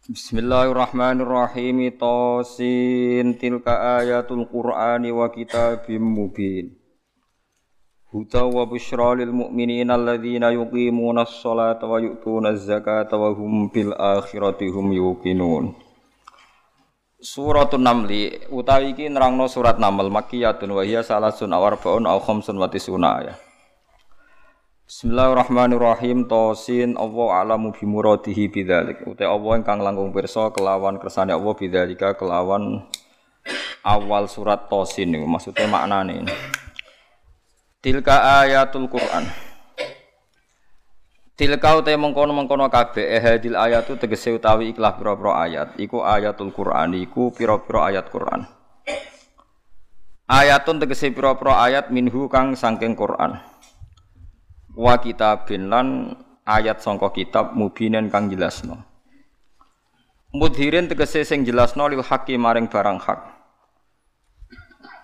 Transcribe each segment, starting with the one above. Bismillahirrahmanirrahim. Tasin tilka ayatul Qur'ani wa kitabim mubin. Huda wa bushra lil mu'minina alladhina yuqimuna as-salata wa yu'tuna az-zakata wa hum bil akhirati hum yuqinun. Suratun Namli utawi iki nerangno surat Naml makkiyatun wa hiya salasun awarbaun aw khamsun wa tisuna ya. Bismillahirrahmanirrahim. Tasin Allah alamu bimuradihi bidzalik. Uti Allah ingkang langkung pirsa kelawan kersane Allah bidzalika kelawan awal surat Tasin niku maksude maknane. Tilka ayatul Qur'an. Tilka uti mengkono-mengkono kabeh hadil ayatu tegese utawi ikhlas pira-pira ayat. Iku ayatul Qur'an, iku pira-pira ayat Qur'an. Ayatun tegese pira-pira ayat minhu kang saking Qur'an. Wa kitabin lan ayat sangka kitab mubinen kang jelasno. Mudhirin tegese sing jelasno lil haqqi maring barang hak.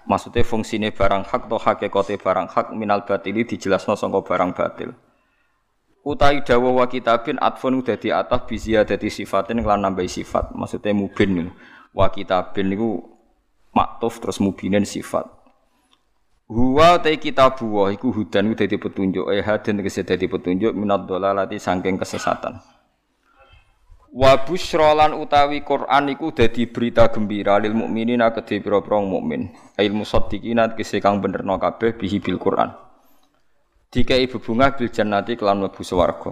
Maksude fungsine barang hak to hakikate barang hak minal batili dijelasno sangka barang batil. Utai dawuh wa kitabin atfun dadi ataf bizia dadi sifatin lan nambahi sifat. Maksude mubin wa kitabin niku maktuf terus mubinen sifat. Huwa ta kitabuh iku hudan iku dadi petunjuk haden tegese dadi petunjuk minad dhalalati saking kesesatan. Wa busyra lan utawi Qur'an iku dadi berita gembira lil mukminina kedhe pira-pira mukmin. Ail musaddiqina tegese kang benerno kabeh bihi bil Qur'an. Dikai bebungah bil jannati kelan mlebu swarga.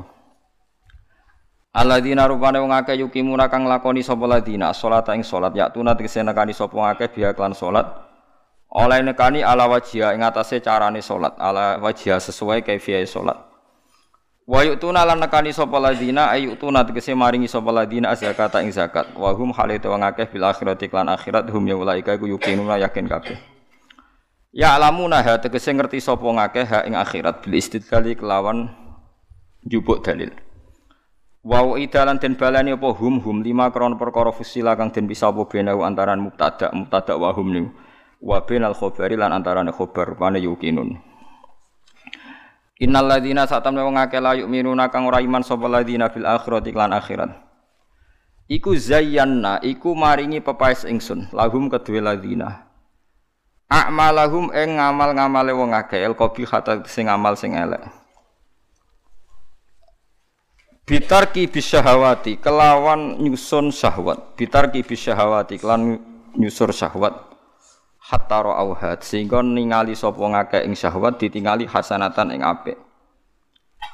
Alladzina rupane wong akeh yukimuna kang lakoni sapa ladina salat ing salat yaktuna tegese nekani sapa akeh biha kelan salat. Oleh nekani ala wajia ing atase carane salat, ala wajia sesuai kaifiyahe salat. Wa yu'tuna lan nekani sapa ladina ayutuna tegese maringi sapa ladina zakata ing zakat. Wa hum halita wa ngakeh bil akhirati lan akhirat hum ya ulaika iku yuqinuna yakin kabeh. Ya alamuna ha tegese ngerti sapa ngakeh ha ing akhirat bil istidlali kelawan njupuk dalil. Wa idalan den balani apa hum lima krana perkara fusila kang den pisah apa bena antaran mubtada wa hum ning wa bainal khabari lan antarane khabar wa yuqinun. Innal ladzina satamna wong akeh la yu'minuna kang ora iman sapa ladzina bil akhirati lan akhirat. Iku zayyanna iku maringi pepaes ingsun lahum kedue ladzina. A'malahum ing ngamal-ngamale wong akeh el qabihata sing amal sing elek. Bitarki bisyahawati kelawan nyusun syahwat. Bitarki bisyahawati lan nyusur syahwat. Hatta ra'auhat sehingga ningali sapa ngakeh ing syahwat ditingali hasanatan ing apik.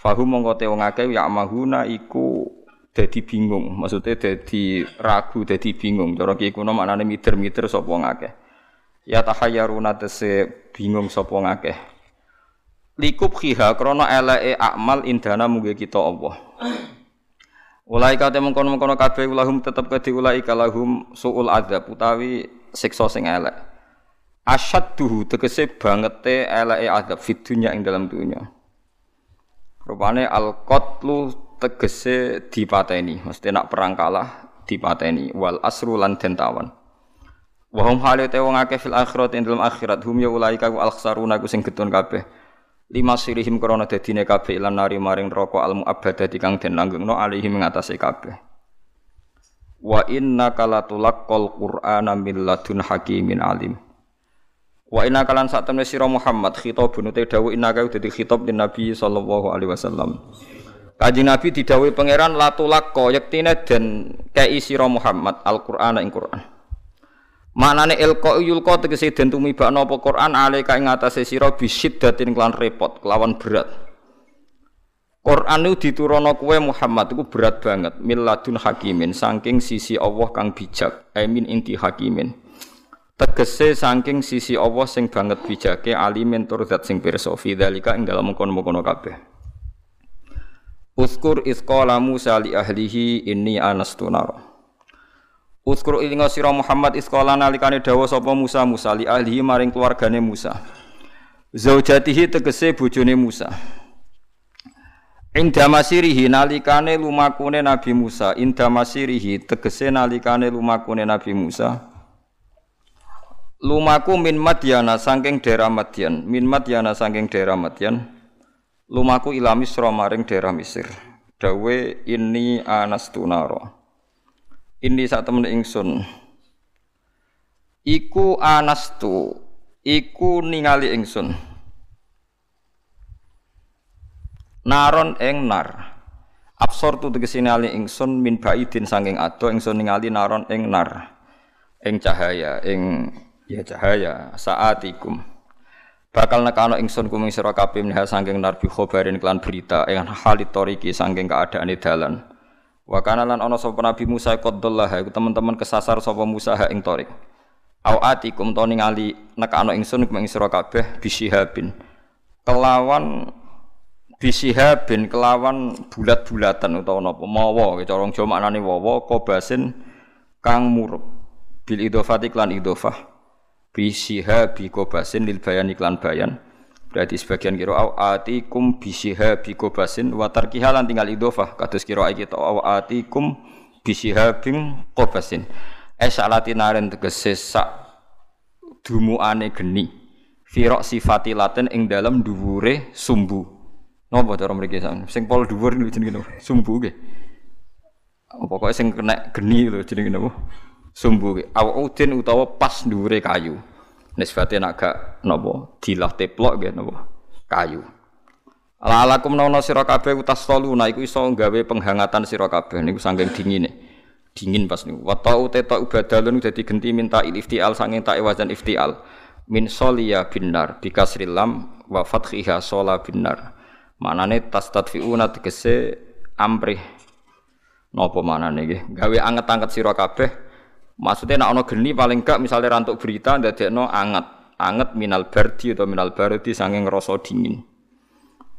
Fahum mongko te wong akeh ya mahuna iku dadi bingung, maksudnya dadi ragu, dadi bingung. Cara iki kuno maknane mider-mider sapa ngakeh. Ya tahayyaruna tese bingung sapa ngakeh. Likub khiha krana eleke akmal indana mungge kita Allah. Ulaika te mongkon-mongkon kabeh ulahum tetep kedhi ulaika lahum suul adzab utawi siksa sing elek. Asyadduhu tegese bangete eleke adab fi dunya ing dalam dunya. Rupane al-qatlu tegese dipateni, mesti nak perang kalah dipateni wal asru lan den tawan. Wa hum halate wong akeh fil akhirat ing dalam akhirat hum ya ulaika al-khasaruna ku sing getun kabeh. Lima sirihim krana dadine kabeh lan nari maring neraka al-mu'abbadati kang den langgengno alihim ngatasé kabeh. Wa innaka latulaqqal qur'ana min ladun hakimin alim. Wa inna kalan sak temne sira Muhammad khitabun te dawuh innaka dadi khitab den Nabi sallallahu alaihi wasallam. Kanjeng Nabi didhawuhi pangeran latulak yektine den kei sira Muhammad Al-Qur'an ing Qur'an. Manane ilqa yulqa tegese den tumibakna apa Qur'an aleka ing atase sira bisiddatin kelan repot kelawan berat. Qur'an itu diturunno kowe Muhammad iku berat banget milladun hakimin saking sisi Allah kang bijak. Amin inti hakimin. Tegese saking sisi Allah sing banget bijake alimin tur zat sing pirsa fi dzalika ing dalem kono-kono kabeh. Uskur isqala Musa li ahlihi inni anastu nar. Uzkur ilinga sira Muhammad iskola nalikane dawuh sapa Musa Musa li ahlihi maring keluargane Musa. Zaujatihi tegese bojone Musa. Inda masirihi nalikane lumakune Nabi Musa, inda masirihi tegese nalikane lumakune Nabi Musa. Lumaku min Madyana saking daerah Madyan, min Madyana saking daerah Madyan. Lumaku ila Misra maring daerah Mesir. Dawe inni anastunaro. Ini saat temen ingsun. Iku anastu, iku ningali ingsun. Naron eng nar. Absor tu tegesi ningali ingsun min baidin sanging ado ingsun ningali naron eng nar. Eng cahaya, eng ya cahaya saatikum. Bakal nekano ingsun kuming sira kabeh menawa sanging nar bi khobarin kelan berita eng halitoriki sanging keadaane dalan. Wa kana lan ana sapa Nabi Musa qaddallah iku teman-teman kesasar sapa Musa ha ing Tharik. Au atikum to ningali nekano ingsun ing sira kabeh bisihabin. Kelawan bisihabin kelawan bulat-bulatan utawa napa mawa cara Jawa maknane wawa kobasin kang murub bil idhofati lan idhofah bisihabi kobasin lil bayan iklan bayan. Berarti sebagian kira awatikum bisihabi kobasin watar kihalan tinggal idofah kados kira iki to awatikum bisihabing kobasin esalatinarin tegese sak dumuane geni firok sifati laten ing dalem dhuwure sumbu napa cara mriki sing pol dhuwur niku jenenge napa sumbu nggih pokoke sing kena geni lho jenenge napa sumbu nggih awudin utawa pas dhuwure kayu nisbate nak gak napa dilah teplok nggih napa kayu. Alalakum nauna sira kabeh utas soluna iku iso gawe penghangatan sira kabeh niku saking dingine. Dingin pas niku. Wa ta'u tata ubadalun dadi genti minta iftial saking ta'e wazan iftial. Min soliya binnar bikasril lam wa fathiha sola binnar. Manane tastadfiuna tegese amrih. Napa manane nggih? Gawe anget-anget sira kabeh. Maksudnya nak ono geni paling gak misalnya rantuk berita ndadekno anget, anget minal bardi atau minal bardi sanging rasa dingin.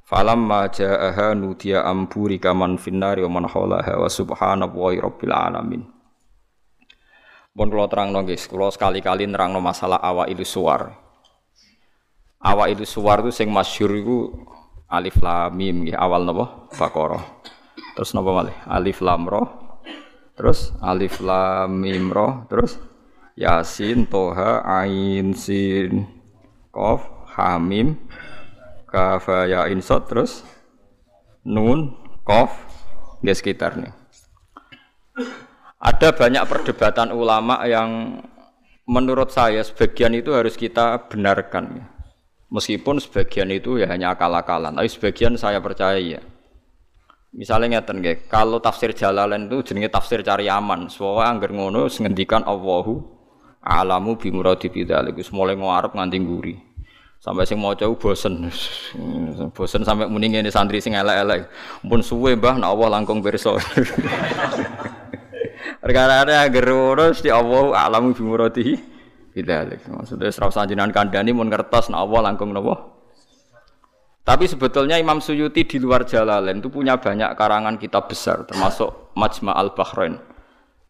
Falamma ja'aha nudiya amburi kaman finnari wa man haulaha wa subhanallahi rabbil alamin. Bon kula terangno guys, kula sekali-kali nerangno masalah Awailus Suwar. Awailus Suwar itu sing masyhur iku Alif Lam Mim nggih, awal napa? Baqarah. Terus napa malih? Alif Lam Ra. Terus Alif Lam Mim Ra, terus Yasin Toha Ain Sin Qaf Ha Mim Kaf Ya Ain Sad, terus Nun Qaf di sekitarnya. Ada banyak perdebatan ulama yang menurut saya sebagian itu harus kita benarkan. Meskipun sebagian itu ya hanya akal-akalan, tapi sebagian saya percaya ya. Misalnya ngeten nggih, kalau tafsir Jalalain itu jenenge tafsir cari aman. Soale angger ngono ngendikan Allahu a'lamu bi muradi bidzalik. Wis mulai ngarep nganti nguri. Sampai sing maca bosen. Bosen sampai muni ngene santri sing elek-elek. Mumpun suwe Mbah nek Allah langkung pirsa. Perkarane angger urus di Allahu a'lamu bi muradi bidzalik. Maksudnya ora usah jenengan kandhani mun ngertos nek Allah langkung napa. Tapi sebetulnya Imam Suyuti di luar Jalalain itu punya banyak karangan kitab besar, termasuk Majma' al-Bahrain.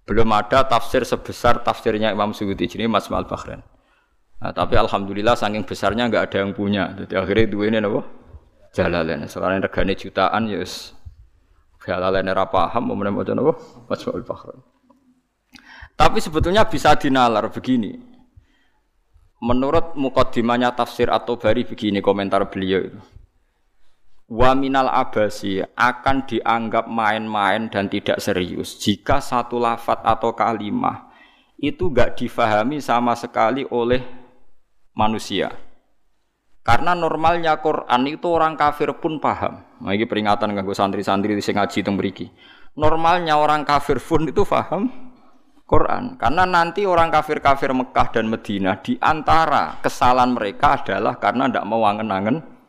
Belum ada tafsir sebesar tafsirnya Imam Suyuti, jadi Majma' al-Bahrain. Nah, tapi alhamdulillah saking besarnya enggak ada yang punya. Jadi akhirnya duwene napa? Jalalain. Selain regane jutaan ya wis Jalalain ora paham omene maca napa? Majma' al-Bahrain. Tapi sebetulnya bisa dinalar begini. Menurut mukaddimahnya tafsir At-Tabari begini komentar beliau itu. Wa minal abasi akan dianggap main-main dan tidak serius jika satu lafaz atau kalimah itu enggak difahami sama sekali oleh manusia. Karena normalnya Quran itu orang kafir pun paham. Nah, ini peringatan kanggo santri-santri sing ngaji teng mriki. Normalnya orang kafir pun itu paham Quran. Karena nanti orang kafir-kafir Mekah dan Madinah di antara kesalahan mereka adalah karena enggak mau angen-angen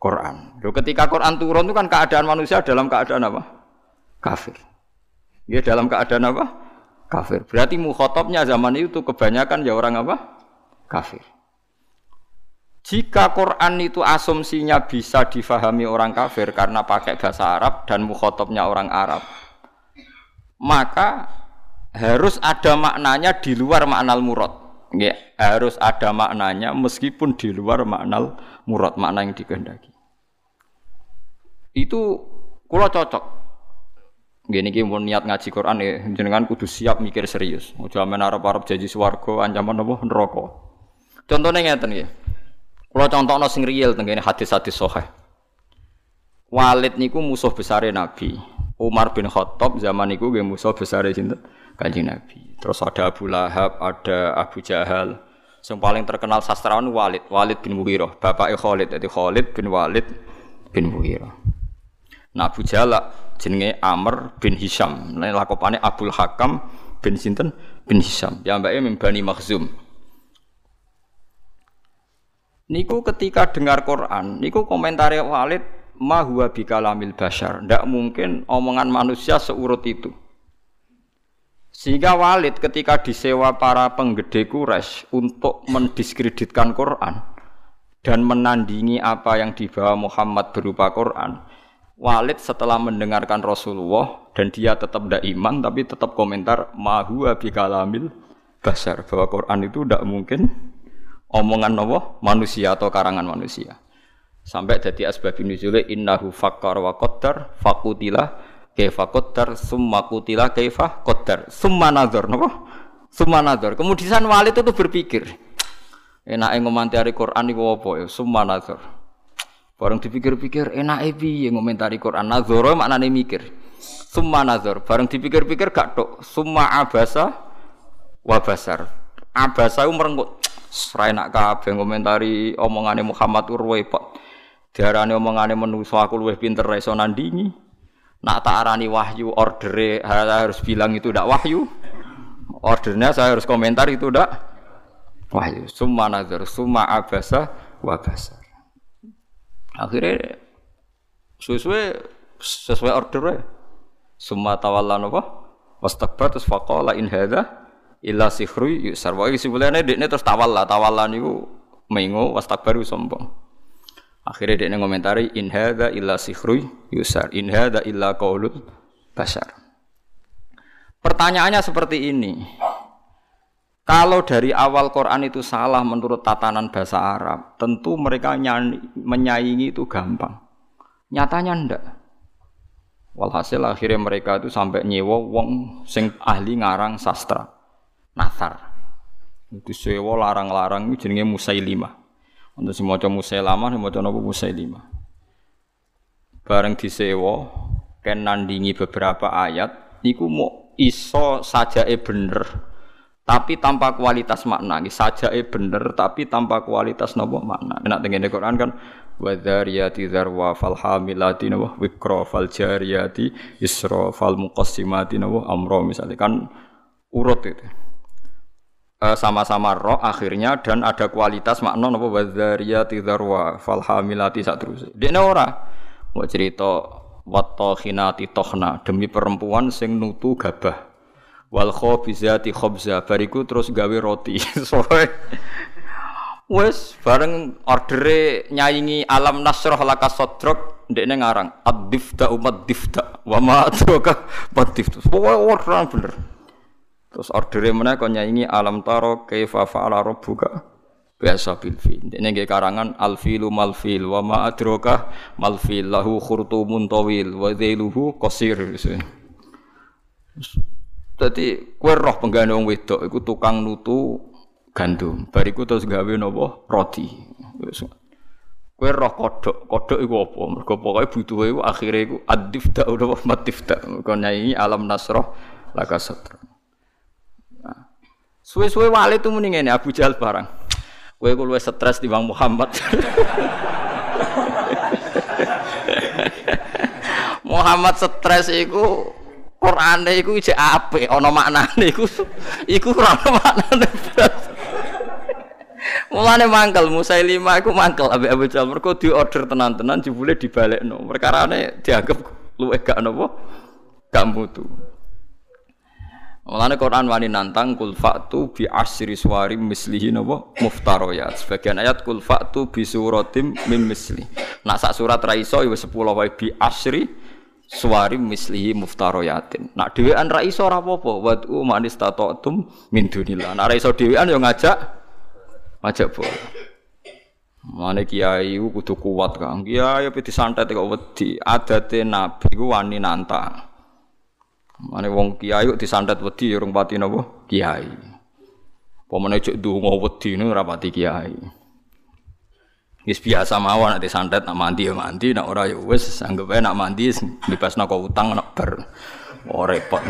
Quran. Loh, ketika Quran turun itu kan keadaan manusia dalam keadaan apa? Kafir. Ya dalam keadaan apa? Kafir. Berarti mukhatabnya zaman itu kebanyakan ya orang apa? Kafir. Jika Quran itu asumsinya bisa difahami orang kafir karena pakai bahasa Arab dan mukhatabnya orang Arab, maka harus ada maknanya di luar maknal murad. Nggih, harus ada maknanya meskipun di luar maknal murad, makna yang dikehendaki. Itu kula cocok. Nggih niki mun niat ngaji Quran ya jenengan kudu siap mikir serius. Ojo men arep-arep janji swarga, ancaman apa neraka. Contone ngeten nggih. Kula contohno sing real teng kene hadis-hadis sahih. Walid niku musuh besare Nabi. Umar bin Khattab zaman niku nggih musuh besare sinten? Kanjeng Nabi. Terus ada Abu Lahab, ada Abu Jahal. Sing paling terkenal sastrawan Walid, Walid bin Mughirah, bapake Khalid, dadi Khalid bin Walid bin Mughirah. Nah Abu Jahal jenenge Amr bin Hisham, lakopane Abul Hakam bin sinten? Bin Hisham. Ya mbake min Bani Makhzum. Niku ketika dengar Quran, niku komentare Walid ma huwa bikalamil bashar. Ndak mungkin omongan manusia seurut itu. Sehingga Walid ketika disewa para penggede Quraisy untuk mendiskreditkan Quran dan menandingi apa yang dibawa Muhammad berupa Quran. Walid setelah mendengarkan Rasulullah dan dia tetap ndak iman tapi tetap komentar ma huwa bikalamil bashar, bahwa Quran itu ndak mungkin omongan Allah manusia atau karangan manusia. Sampai jadi asbabun nuzul innahu faqqara wa qaddar faqutila kaifa qaddar summa qutila kaifa qaddar summa nazar napa summa nazar. Kemudian Walid itu berpikir enake ngomentari Quran iku apa ya summa nazar. Bareng dipikir-pikir enake piye ngomentari Quran nazar maknane mikir. Summa nazar bareng dipikir-pikir gak tok summa abasa wa basar. Abasa iku merenggut. Serai nak kabeh komentari omongane Muhammad urwe pak diarani omongane manusa aku luwih pinter iso nandingi nak tak arani wahyu ordere harus bilang itu ndak wahyu ordernya saya harus komentar itu ndak wahyu summa nazar summa abasa wa basar akhire sesuai ordere summa tawalla napa wastakbar terus faqala in hadza illa sihru yusar wae sebelane dekne terus tawalla niku mengo wastakbaru sombong. Akhire dekne komentari in hadza illa sihru yusar in hadza illa qaulul bashar. Pertanyaannya seperti ini. Kalau dari awal Quran itu salah menurut tatanan bahasa Arab, tentu mereka menyaingi itu gampang. Nyatanya ndak. Walhasil akhirnya mereka itu sampai nyewa wong sing ahli ngarang sastra. Nasar itu sewa larang-larang itu jenenge Musailimah. Untuk semua cowok Musailamah, semua cowok Musailimah. Bareng disewa, ken nandingi beberapa ayat. Niku mau iso sajae bener, tapi tanpa kualitas makna. Sajae bener, tapi tanpa kualitas nopo makna. Enak tengene Quran kan. Wadhariyati dharwa falhamilati nawa wikro faljariyati isro falmuqassimati nawa amro misalnya kan urut itu. Sama-sama roh akhirnya dan ada kualitas makna apa wadzariyati dzarwa falhamilati satrus. Dene ora mau cerita wattokhinati tokhna demi perempuan sing nutu gabah. Wal khobizati khobza bariku terus gawe roti. Soe. Wes bareng ordere nyaingi alam nasroh laka sodrok ndekne ngarang ad-difta umat difta wa ma adraka batifta. Ora bener. Terus ordere meneh kok nyanyi alam taro kaifa fa'ala rabbuka biasa bil fil. Dene nggih karangan alfilu malfil wa ma adraka malfil lahu khurtumun tawil wa dhailuhu qasir. Dadi kowe roh penggane wong wedok iku tukang nutu gandum. Bariku terus gawe napa roti. Kowe roh kodhok, kodhok iku apa? Mergo pokoke butuhe iku akhire iku adifta utawa matifta. Kok nyanyi alam nasroh laka satra. Suwe-suwe Walid itu mending ini Abu Jahal barang. Kowe ku luwih stres di Bang Muhammad. Muhammad stres iku Qur'ane iku jek apik ana maknane iku ora ana maknane. Mulane mangkel Musailimah iku mangkel ambek Abu Jahal mergo diorder tenan-tenan jebule dibalekno. Perkarane dianggep luwih gak napa gak mutu. Mulane Quran wani nantang kul fa'tu bi asri suwari mislihi napa muftariyat. Sebagian ayat kul fa'tu bi suratim mim misli. Nak sak surat ra iso ya wis 10 wae bi asri suwarim mislihi muftaroyatin. Nak dhewean ra iso ora apa-apa, wadu manis tatotum min dunillah. Nak ra iso dhewean ya ngajak bola. Mane kiai kudu kuat Kang. Kiai ape disantet kok wedi. Adate nabi ku wani nantang. Mane wong kiai kok disantet wedi ya urung pati napa? Kiai. Apa meneh cek ndonga wedi ora pati kiai. Wis biasa mawon nek disantet nak mandi ya mandi, nek ora ya wis anggap ae nak mandi bebasno kok utang nek ber. Ora repot.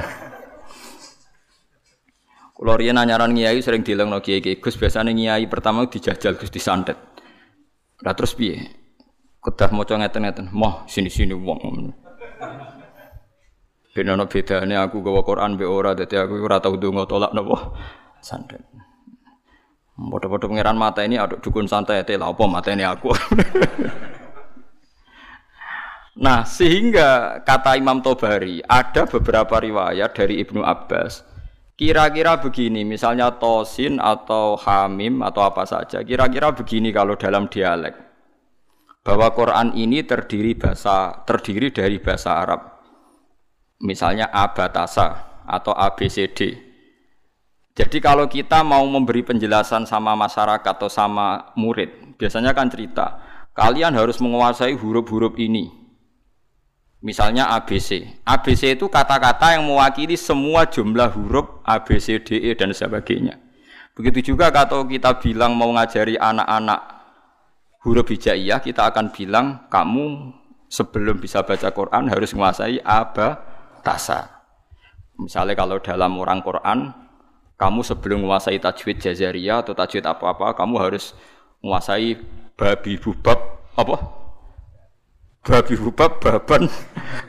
Kula riyen anyaran kiai sering dilengno kiai-kiai Gus biasane kiai pertama dijajal Gus disantet. Lah terus piye? Kedah maca ngeten-ngeten, moh sini-sini wong. Ben ana bedane aku gawa Quran mbek ora, dadi aku ora tau ndonga tolak napa santet. Padha-padha pangeran mata ini aduk dukun santet lha apa matene aku. Nah, sehingga kata Imam Tobari, ada beberapa riwayat dari Ibnu Abbas. Kira-kira begini, misalnya tosin atau hamim atau apa saja. Kira-kira begini kalau dalam dialek, bahwa Quran ini terdiri dari bahasa Arab. Misalnya abatasa atau ABCD. Jadi kalau kita mau memberi penjelasan sama masyarakat atau sama murid, biasanya kan cerita, kalian harus menguasai huruf-huruf ini. Misalnya ABC. ABC itu kata-kata yang mewakili semua jumlah huruf A, B, C, D, E, dan sebagainya. Begitu juga kalau kita bilang mau ngajari anak-anak huruf hijaiyah, kita akan bilang kamu sebelum bisa baca Quran harus menguasai abatasa. Misalnya kalau dalam orang Quran, kamu sebelum menguasai tajwid jazariyah atau tajwid apa-apa, kamu harus menguasai babi bubab apa? Babi hubab, baban,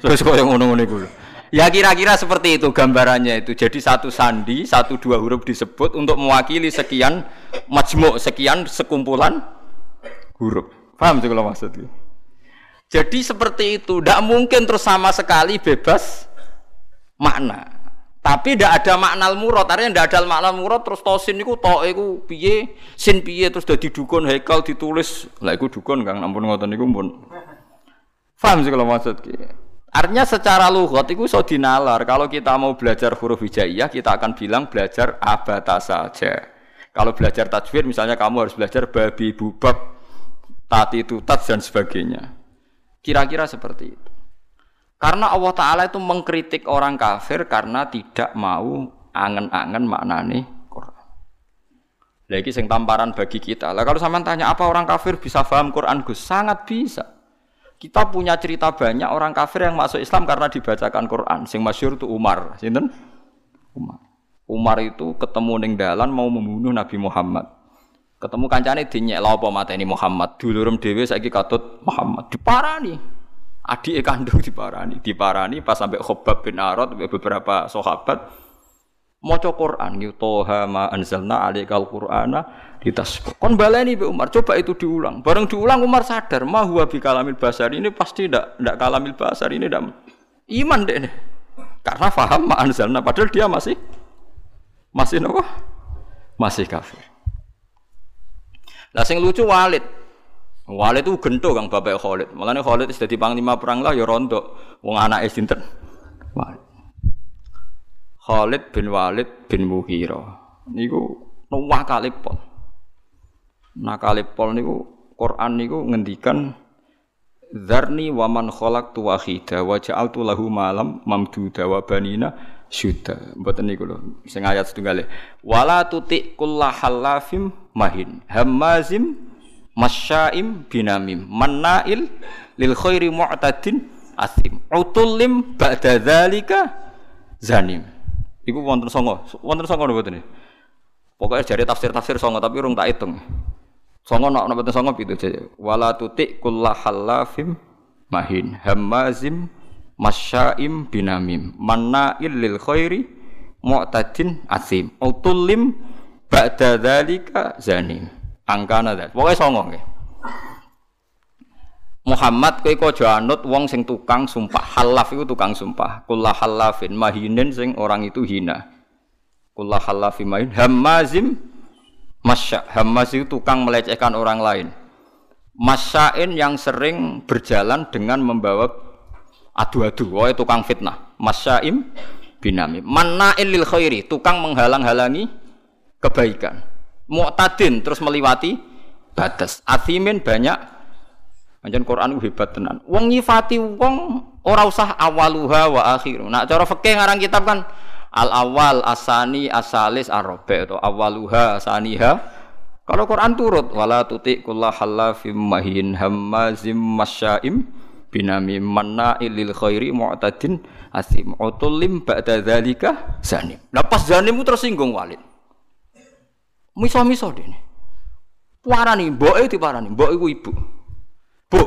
terus kok yang ngono-ngono iku. Ya kira-kira seperti itu gambarannya itu. Jadi satu sandi, satu dua huruf disebut untuk mewakili sekian majmuk, sekian sekumpulan huruf. Paham sih kalau maksudku? Jadi seperti itu. Tidak mungkin terus sama sekali bebas makna. Tapi tidak ada makna murad. Artinya tidak ada makna murad. Terus tosin itu, toh itu piye, sin piye terus dari dukun Hekal ditulis. Lah itu dukun Kang, ampun ngoten niku pun. Faham sih kalau maksudnya? Artinya secara lughat itu bisa dinalar. Kalau kita mau belajar huruf hijaiyah, kita akan bilang belajar abatasa saja. Kalau belajar tajwid, misalnya kamu harus belajar babi, bubab, tati, tutat, dan sebagainya. Kira-kira seperti itu. Karena Allah Ta'ala itu mengkritik orang kafir karena tidak mau angen-angen maknane Quran. Lagi sing tamparan bagi kita. Lah kalau sampean tanya apa orang kafir bisa paham Quran, Gus? Sangat bisa. Kita punya cerita banyak orang kafir yang masuk Islam karena dibacakan Quran. Sing masyhur itu Umar, sinten? Umar itu ketemu ning dalan mau membunuh Nabi Muhammad. Ketemu kancane dinyek lha apa mateni Muhammad. Dulurem dhewe saiki katut Muhammad diparani. Adike kandung diparani. Diparani pas sampai Khabbab bin Arad beberapa sahabat maca Quran ya Toha ma anzalna alaikal Qur'ana. Ditasbih. Kon baleni Mbak Umar, coba itu diulang. Bareng diulang Umar sadar, ma huwa bi kalamil basari ini pasti ndak kalamil basari ini ndak iman deh. Karena paham ma anzalna padahal dia masih apa? Masih kafir. Lah sing lucu Walid. Walid itu gento Kang bapak Khalid. Mulane Khalid wis dadi panglima perang lah ya rondo wong anake sinten? Walid. Khalid bin Walid bin Mughirah. Niku nuwah kalipun. Nakale pol niku Quran niku ngendikan dzarni wa man khalaqtu wahida wa ja'altu lahu malam mamduda wa banina syuda. Mboten niku lho sing ayat setunggale. Wala tuti kullahallafim mahin hamazim masyaim binamim mannail lil khairi mu'tadin asim utullim ba'da dzalika zanim. Iku wonten songo mboten niku. Pokoke jare tafsir songo tapi urung tak hitung. Songo nak napa songo pitu saja. Wala tuti kullahallafim mahin hamazim masyaim binamim mannail lil khairi mu'tadin asim utullim ba'da dzalika zanim angkana dal. Pokoke songo nggih. Muhammad kowe aja anut wong sing tukang sumpah. Halaf iku tukang sumpah. Kullahallafin mahinen sing orang itu hina. Kullahallafim mahin hamazim Masya, Hamas itu tukang melecehkan orang lain. Masyain yang sering berjalan dengan membawa adu-adu, woy tukang fitnah, masyaim binami, mannail lil khairi, tukang menghalang-halangi kebaikan, mu'tadin terus meliwati batas, athimin banyak, macam Quran hebat tenan. Wong nyifati wong ora usah awaluha wa akhiru. Nak cara fikih ngarang kitab kan al awal asani asalis arabe atau awaluha asaniha. Kalau Quran turut wala tuti kullah halafim mahin hamazim masyaim binami manna ilil khairi mu'tadin asim utulim ba'da dzalika zanim. Lah pas zanim tersinggung Walid. Miso-miso dene. Parani mboke diparani, mbok iku ibu. Bu.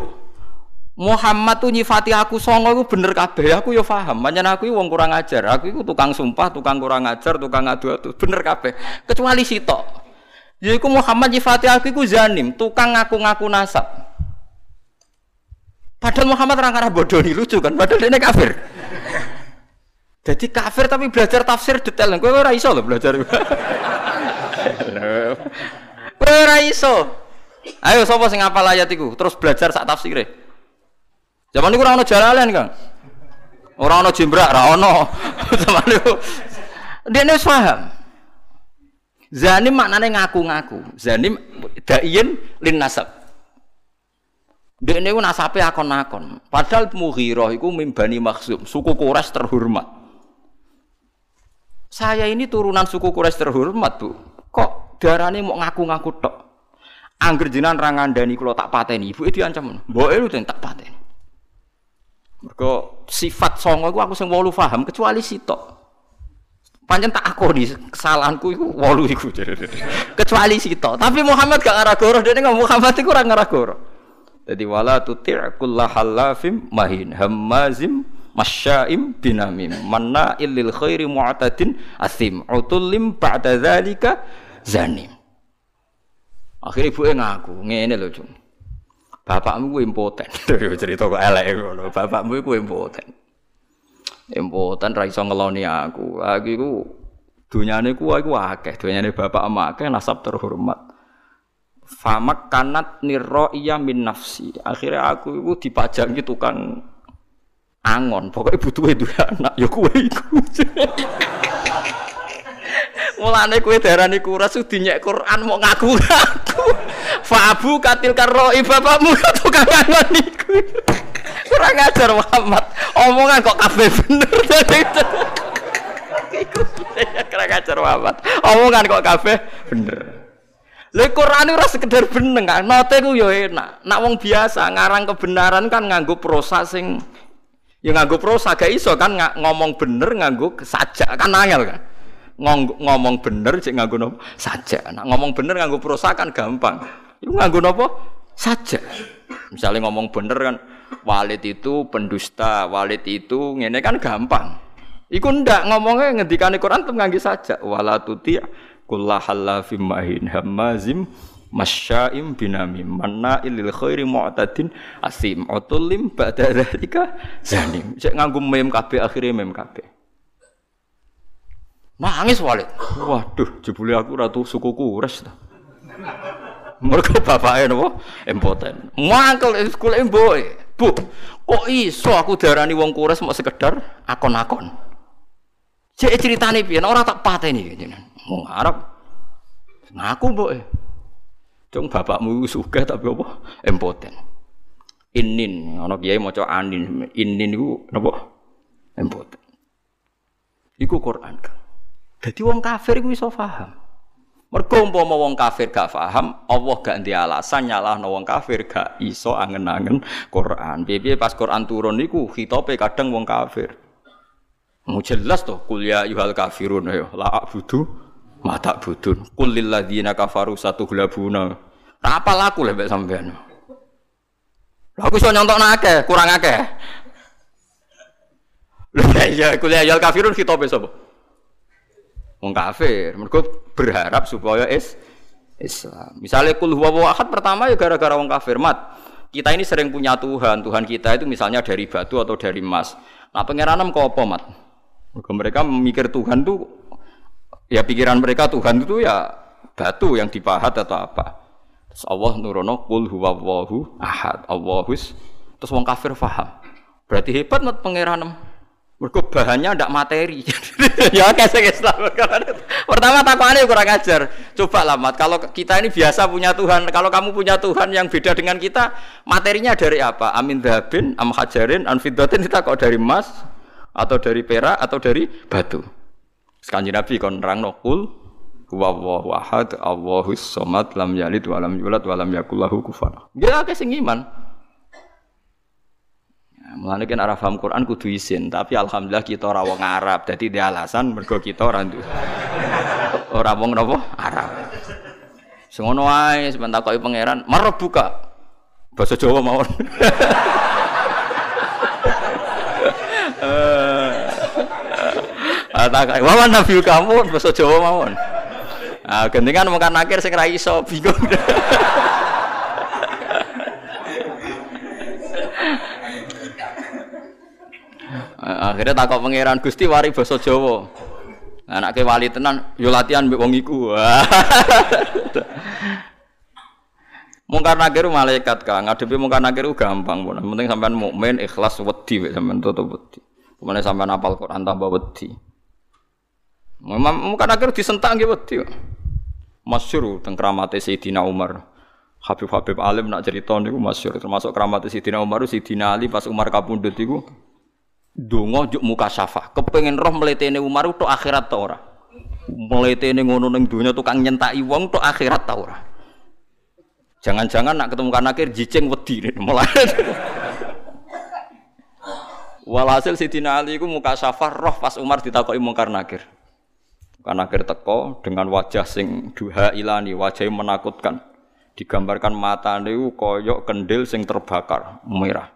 Muhammad tu nyifati aku songo iku bener kabeh, aku ya paham. Pancen aku iki wong kurang ajar, aku iku tukang sumpah, tukang kurang ajar, tukang adu-adu, bener kabeh. Kecuali sitok. Ya iku Muhammad nyifati aku iku zanim, tukang ngaku-ngaku nasab. Padahal Muhammad ora ngarah bodoni lucu kan, padahal dene kafir. Jadi kafir tapi belajar tafsir detail. Kowe ora iso lho belajar. Kowe ora iso. Ayo sapa sing hafal ayat iku, terus belajar sak tafsire. Zaman itu orang-orang jalalan kan? Orang-orang jembrak, orang-orang zaman itu dia ini paham zanim maknanya ngaku-ngaku zanim da'in lin nasab dia ini nasabnya akon-akon padahal Mughirah itu mimbani maksum suku Quraisy terhormat saya ini turunan suku Quraisy terhormat bu kok darahnya mau ngaku-ngaku tok angger jenengan ra ngandani kula tak pateni ibuke diancam mboke lu tak pateni mergo sifat songo iku aku sing wolu paham kecuali sitok. Pancen tak akoni kesalahanku iku wolu iku. Kecuali sitok. Tapi Muhammad gak ngaragoro dene ngomong Muhammad iku ora ngaragoro. Dadi wala tuti' kullah halafim mahin hammazim masyaim binamim mana'il lil khairi mu'tadin asim utullim ba'da dzalika zanim. Akhire ibuke ngaku ngene lho, Jung. Bapakmu ku impoten. Cerita kok eleke ngono. Bapakmu ku impoten. Impoten ra iso ngeloni aku. Aku iku dunyane ku akeh, dunyane bapak akeh nasab terhormat. Famak kanat niraiya min nafsi. Akhire aku iku dipajangi tukang angon. Pokoke butuhe duwe anak ya kowe iku. Mulane kowe darane kuras dinyek Quran mau ngaku-ngaku. Fa'abu katil karoi bapakmu tukang angon niku. Kurang ajar Muhammad. Omongan kok kabeh bener. Iku kurang ajar Muhammad. Omongan kok kabeh bener. Lha Quran ora sekedar bener kan. Note ku yo enak. Nak wong biasa ngarang kebenaran kan nganggo prosa sing ya nganggo prosa gak iso kan ngomong bener nganggo sajak kan angel kan. Ngomong bener cek nganggo napa saja. Nak ngomong bener nganggo prosa kan gampang. Iku nganggo napa saja. Misalnya ngomong bener kan Walid itu pendusta, Walid itu ngene kan gampang. Iku ndak ngomongnya ngendikane Quran tem nganggo saja. Wala tuti kullah halafim mahin hamazim masyaim binamim mana'il lil khairi mu'tadin asim utullim ba'da dzalika zanim. Cek nganggo mim kabeh akhire mim kabeh. Nangis Walid. Waduh, jebule aku ratu suku Quraisy ta. Mergo bapake napa? Impoten. Mangkel sekolah mboke. Bu, kok iso aku darani wong Quraisy mok sekedar akon-akon. Cek critane piye? Ora tak pateni jenengan. Wong Arab. Ngaku mboke. Cung bapakmu sugih tapi apa? Impoten. Inin, ana kiai maca anin. Inin iku napa? Impoten. Iku Quran. Jadi wong kafir iku iso paham. Mergo umpama wong kafir gak paham, Allah gak ndek alasan nyalahno wong kafir gak iso angen-angen Quran. Piye-piye pas Quran turun niku khitabe kadang wong kafir. Mu jelas to kul ya ayyuhal kafirun ayo la abudu ma ta'budun. Qul lil ladzina kafaru satughlabuna. Tak apal aku lho mbek sampean. Lah aku iso nyontokno akeh, kurang akeh. Lho ya kul ya ayyuhal kafirun khitabe sapa? Wong kafir, mereka berharap supaya Islam. Misalnya kul huwa ahad pertama ya gara-gara wong kafir mat. Kita ini sering punya Tuhan kita itu misalnya dari batu atau dari emas. Nah pengiranam kau apa mat? Mereka memikir Tuhan tuh, ya pikiran mereka Tuhan itu ya batu yang dipahat atau apa. Terus Allah nurono kul huwa ahad, Allahus. Terus wong kafir faham. Berarti hebat not pangeran. Mergo bahannya ndak materi. Ya kesel-kesel. Pertama takwane kurang ajar. Coba lah Mat, kalau kita ini biasa punya Tuhan, kalau kamu punya Tuhan yang beda dengan kita, materinya dari apa? Amin dhabin, am hajarin, an fiddatin, kita kok dari emas atau dari perak atau dari batu. Sekali Nabi kon nerangno kul Wallahu ahad, Allahus samad, lam yalid wa lam yulad wa lam yakul lahu kufuwan. Ya akeh sing iman. Ya, mulane nek arep paham Quran kudu izin, tapi alhamdulillah kita ora wong Arab. Dadi ndek alasan mergo kita ora nduwe. Ora wong napa? Arab. Sing ngono ae sebentar koki pangeran, "Merep buka." Basa Jawa mawon. Atak wawan nabi kamu basa Jawa mawon. Ah, gendengan mungkin akhir sing ra iso bingung. Akhirnya takok pangeran Gusti wari basa Jawa. Anake wali tenan yo latihan mbek wong iku. Mungkar nakir malaikat ka ngadepi mungkar nakir gampang. Penting sampean mukmin ikhlas wedi sampean tutup wedi. Mulane sampean hafal Quran tambah wedi. Mungkar nakir disentak nggih wedi. Masyhur teng kramate Sayyidina Umar. Habib-habib alim nak cerita niku masyhur, termasuk kramate Sayyidina Umar, Sayyidina Ali pas Umar kapundhut iku donga njuk mukasafah, kepengin roh mletene Umar tok akhirat ta ora. Mletene ngono ning donya tukang nyentaki wong tok akhirat ta ora. Jangan-jangan nak ketemu kanakir jicing wedi mulai. Walhasil Sayyidina Ali iku mukasafah roh pas Umar ditakoki mungkar nakir. Kanakir teko dengan wajah sing duha ilani, wajah yang menakutkan. Digambarkan matane iku koyok kendil sing terbakar merah.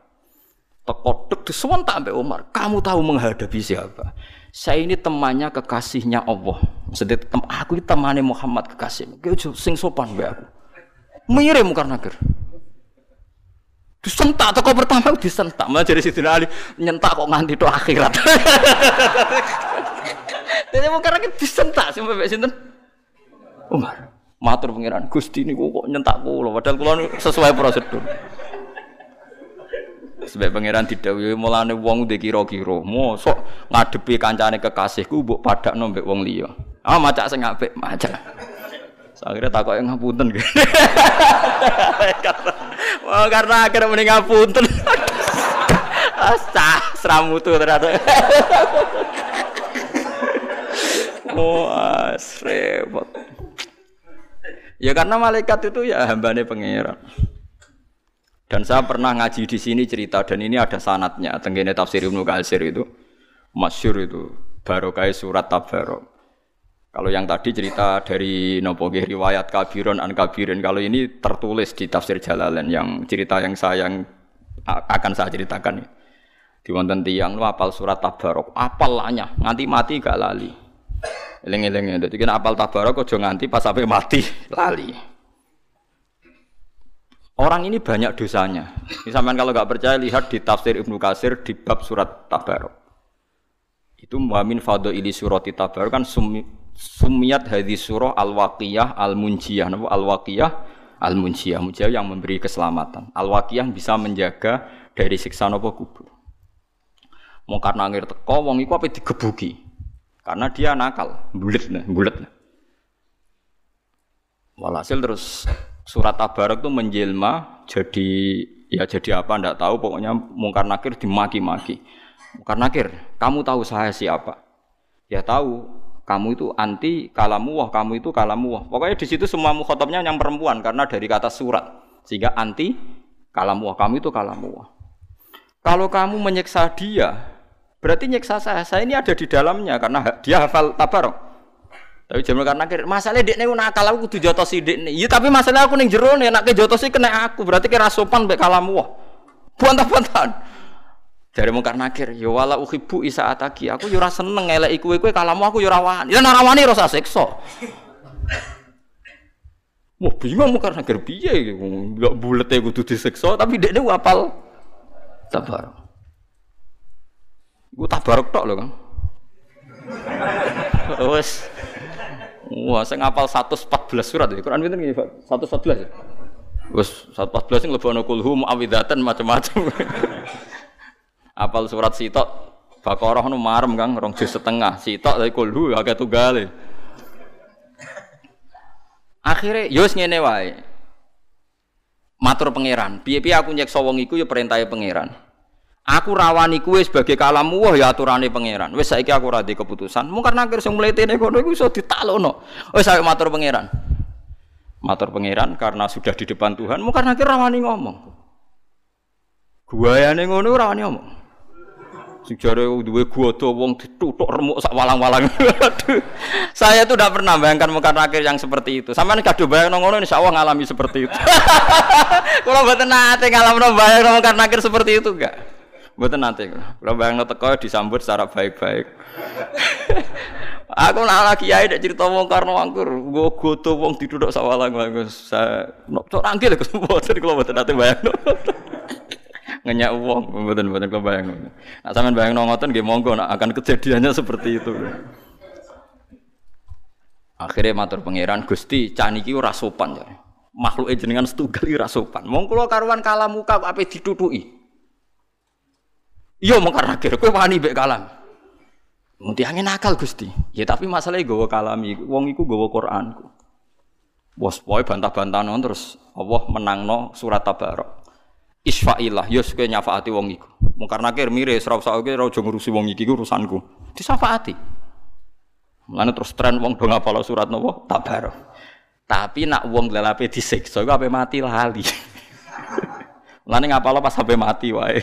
Teko dek disontak ambek Umar. Kamu tahu menghadapi siapa? Saya ini temannya kekasihnya Allah. Sedih aku ini temannya Muhammad kekasih. Kau sing sopan ambek aku. Mirip mungkar nakir. Disentak teko pertama disentak. Malah jadi Sayyidina Ali nyentak kok nganti tok akhirat. Dene mungkar nakir disentak sampe sinten? Umar. Matur pangeran Gusti niku kok nyentak kula padahal kula sesuai prosedur. Sebab pangeran didhawuhi mulane wong ndek kira-kira, mosok ngadepi kancane kekasihku mbok padakno mbek wong liya. Ah macak sing apik, macak. Sakire takoke ngapunten. Wah, karena akhirnya muni ngapunten. Astah, sramutu ternyata. Wah, repot. Ya karena malaikat itu ya hambane pangeran. Dan saya pernah ngaji di sini cerita dan ini ada sanatnya. Tenggene tafsir Ibnu Katsir itu masyhur itu barokah surat Tabarok. Kalau yang tadi cerita dari nopo nggih riwayat kabiron an kabirin, kalau ini tertulis di tafsir Jalalain yang cerita yang akan saya ceritakan. Di wonten tiyang lu apal surat Tabarok, apal anyah nganti mati gak lali. Eling-eling, dadi kena apal Tabarok aja nganti pas sampai mati lali. Orang ini banyak dosanya. Ini sampean kalau enggak percaya lihat di tafsir Ibnu Katsir di bab surat Tabarok. Itu wa min fadhili surati Tabarok kan sumiyat hadhi surah al-waqiyah al-munjiyah. Napa al-waqiyah al-munjiyah? Munjiyah yang memberi keselamatan. Al-waqiyah bisa menjaga dari siksa napa kubur. Mungkar nakir teko wong iku ape digebuki. Karena dia nakal, bulet. Walhasil terus surat Tabarok itu menjelma jadi apa ndak tahu, pokoknya mungkar nakir dimaki-maki. Mungkar nakir, kamu tahu saya siapa? Ya tahu, kamu itu anti kalamuwah, kamu itu kalamuwah. Pokoknya di situ semua mukhatabnya yang perempuan karena dari kata surat. Sehingga anti kalamuwah, kamu itu kalamuwah. Kalau kamu menyiksa dia, berarti nyiksa saya ini ada di dalamnya karena dia hafal Tabarok. Tapi jaman karena masalah dekne nakal aku kudu jotosi dekne. Iya tapi masalah aku ning jero nek nek jotosi kena aku berarti kira sopan mbek kalamu. Buantah-buantahan. Jare mung karena nakir, ya wala ukhibu isaataki. Aku yo ora seneng eleki kowe kalamu aku yo ora wani. Ya ora wani ora usah siksa. Wah bingung mung karena nakir piye iku. Ndak bulete kudu disiksa tapi dekne hafal Tabarok. Ku Tabarok tok lho, Kang. Wes. Wah, sing hafal 114 surat iki. Quran pinten iki, Pak? 114 ya. Wes 114 sing lebono kulhu muawwidzatan macam-macam. apal surat sitok Baqarah nu marem Kang, 2,5 juz sitok tapi kulhu agak tunggale. Akhire yo wis ngene wae. Matur pangeran, piye-piye aku nyekso wong iku yo perintahe pangeran. Aku rawani kuwe sebagai kalammu wah ya aturane pangeran. Wis saiki aku ora ndek keputusan. Mung karena akhir sing mletene ngono iku iso ditalokno. Wis ayo matur pangeran. Matur pangeran karena sudah di depan Tuhan, mung karena akhir rawani ngomong. Guayane ngono rawani ngomong. Sing jare duwe godho wong ditutuk remuk sak walang-walang. Saya tuh enggak pernah bayangkan mung karena akhir yang seperti itu. Sampeyan kado bayangno ngono insyaallah ngalami seperti itu. Kula mboten nate ngalamno bayangno mung karena akhir seperti itu enggak. Mboten nanti, kalau bayangno teko disambut secara baik-baik. Aku nak lagi kiai dak crito wong karno angkur, nggo goto wong diduduk sawalang-walang Gus. Tok rangkil Gus mboten kula mboten nate bayangno. Ngenyak wong mboten kula bayangno. Nek sampean bayangno ngoten nggih monggo nak akan kejadiannya seperti itu. Akhire matur pangeran, Gusti cah niki ora sopan ya. Makhluke jenengan setunggal ora sopan. Wong kula karuan kala muka ape ditutuki. Iya mengkarakir, kowe wani mbek kalam. Mesti angin akal Gusti. Ya tapi masalahnya gawa kalami, wong iku gawa Qur'anku. Wes poe bantah-bantahan terus Allah menangno surat Tabarok. Isfa'illah, ya kowe nyafaati wong iku. Mengkarakir miris ra usah kowe aja ngurusi wong iki urusanku. Disafaati. Mulane terus tren wong do ngapal surat napa Tabarok. Tapi nak wong lelape disiksa iku ape mati lali. Mulane ngapal pas ape mati wae.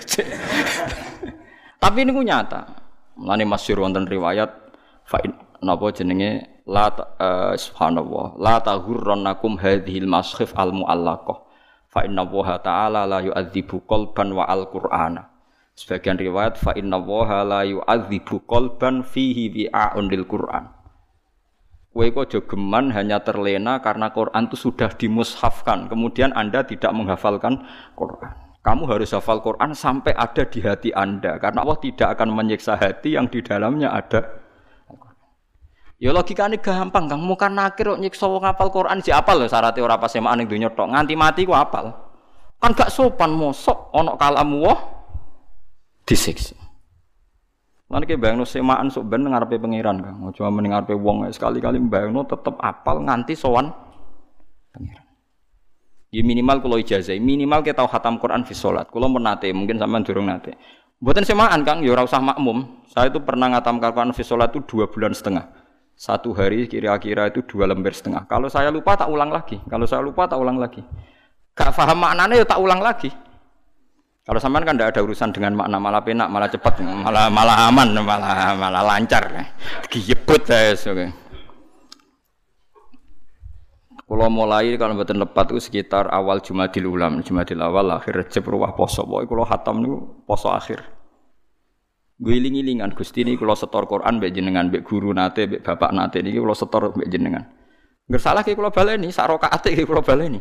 Tapi ini ku nyata. Mulane masyhur wonten riwayat fa'in napa jenenge la subhanallah la tahurrannakum hadhil maskhif al muallaqah fa inna allaha ta'ala la yu'adzibu qalban wa al-qur'ana. Sebagian riwayat fa inna allaha la yu'adzibu qalban fihi bi'a'un lil qur'an. Kowe kok aja geman hanya terlena karena Quran itu sudah dimushafkan kemudian Anda tidak menghafalkan Quran. Kamu harus hafal Quran sampai ada di hati Anda. Karena Allah tidak akan menyiksa hati yang di dalamnya ada. Ya logikanya gampang, Kang. Muka nakir kok nyiksa wong hafal Quran, si hafal lho syaratnya ora pasemaan ning donya tok. Nganti mati ku hafal. Kan gak sopan mosok ana kalamu wah disiksa. Mane ki bayangno semaan sok ben ngarepe pangeran, Kang. Aja men ngarepe wong sekali-kali bayangno tetep hafal nganti sowan pangeran. Ya minimal kalau ijazah, minimal kita tahu khatam Quran fi sholat. Kalau menate, mungkin sampean durung nate. Mboten semaan Kang, ya ora usah makmum. Saya itu pernah ngatam Quran fi sholat itu 2,5 bulan. Satu hari kira-kira itu 2,5 lembar. Kalau saya lupa tak ulang lagi. Gak paham maknanya ya tak ulang lagi. Kalau sampean kan ndak ada urusan dengan makna, malah penak, malah cepat, malah aman, malah lancar. Giyebut saya. Kalau mulai kalau mboten lepat itu sekitar awal Jumadil Ulam, Jumadil Awal, akhir Rejab ruwah poso. Pokoke kula khatam niku poso akhir. Ngiling-ngilingan Gusti niki kula setor Quran mbek jenengan, mbek guru nate, mbek bapak nate niki kula setor mbek jenengan. Ngger salah ki kula baleni sak rakaat ki kula baleni.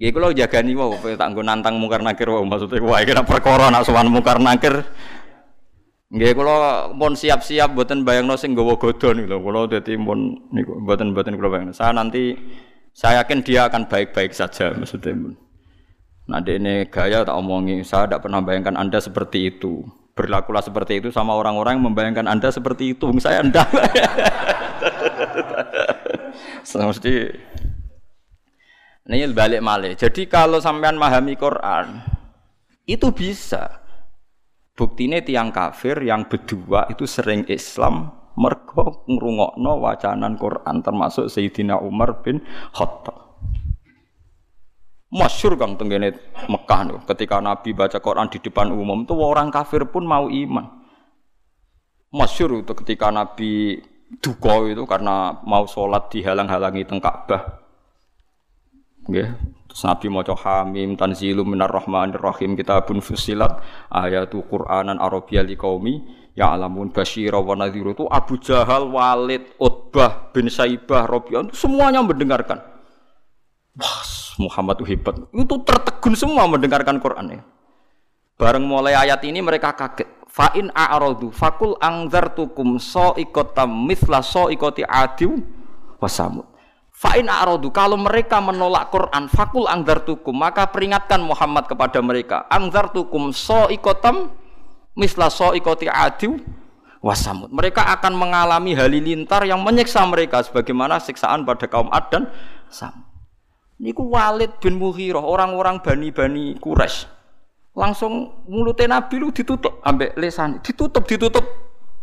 Nggih kula jagani wae tak nggo nantang mungkar nakir wae maksude wae kena perkara nak sowan mungkar nakir. Nggih kula pun siap-siap mboten bayangno sing nggawa godho niku lho. Kula dadi pun niku mboten kula bayangno. Saya yakin dia akan baik-baik saja maksudnya pun. Nah dene gaya tak omongi, saya tidak pernah bayangkan Anda seperti itu. Berlakulah seperti itu sama orang-orang yang membayangkan Anda seperti itu. Saya ndak. Mesti niki balik malih. Jadi kalau sampean memahami Quran itu bisa. Buktine tiyang kafir yang berdua itu sering Islam mergo ngrungokno wacanan Quran termasuk Sayyidina Umar bin Khattab. Masyhur Kang tenggene Mekah lho, ketika Nabi baca Quran di depan umum itu orang kafir pun mau iman. Masyhur itu ketika Nabi duka itu karena mau salat dihalang-halangi teng Ka'bah. Nggih. Terus Nabi maca Hamim tanzilum minar rahmanir rahim kitabun fusilat ayatu qur'anan arabiyya liqaumi ya'lamun basyira wa nadhiru. Itu Abu Jahal, Walid, Utbah bin Saibah, Rabi'ah semuanya mendengarkan. Wah, Muhammad itu hebat. Itu tertegun semua mendengarkan Qur'annya. Bareng mulai ayat ini mereka kaget. Fa in a'radu faqul anzartukum sa'iqatan mithla sa'iqati 'adin wa samud. Fa'in a'radu, kalau mereka menolak Quran, fakul angzartukum, maka peringatkan Muhammad kepada mereka. Angzartukum so'ikotam misla soikoti adu wasamud. Mereka akan mengalami halilintar yang menyiksa mereka sebagaimana siksaan pada kaum Ad dan Sam. Niku Walid bin Mughirah, orang-orang Bani Quraisy. Langsung mulute Nabi lu ditutup ambek lesan, ditutup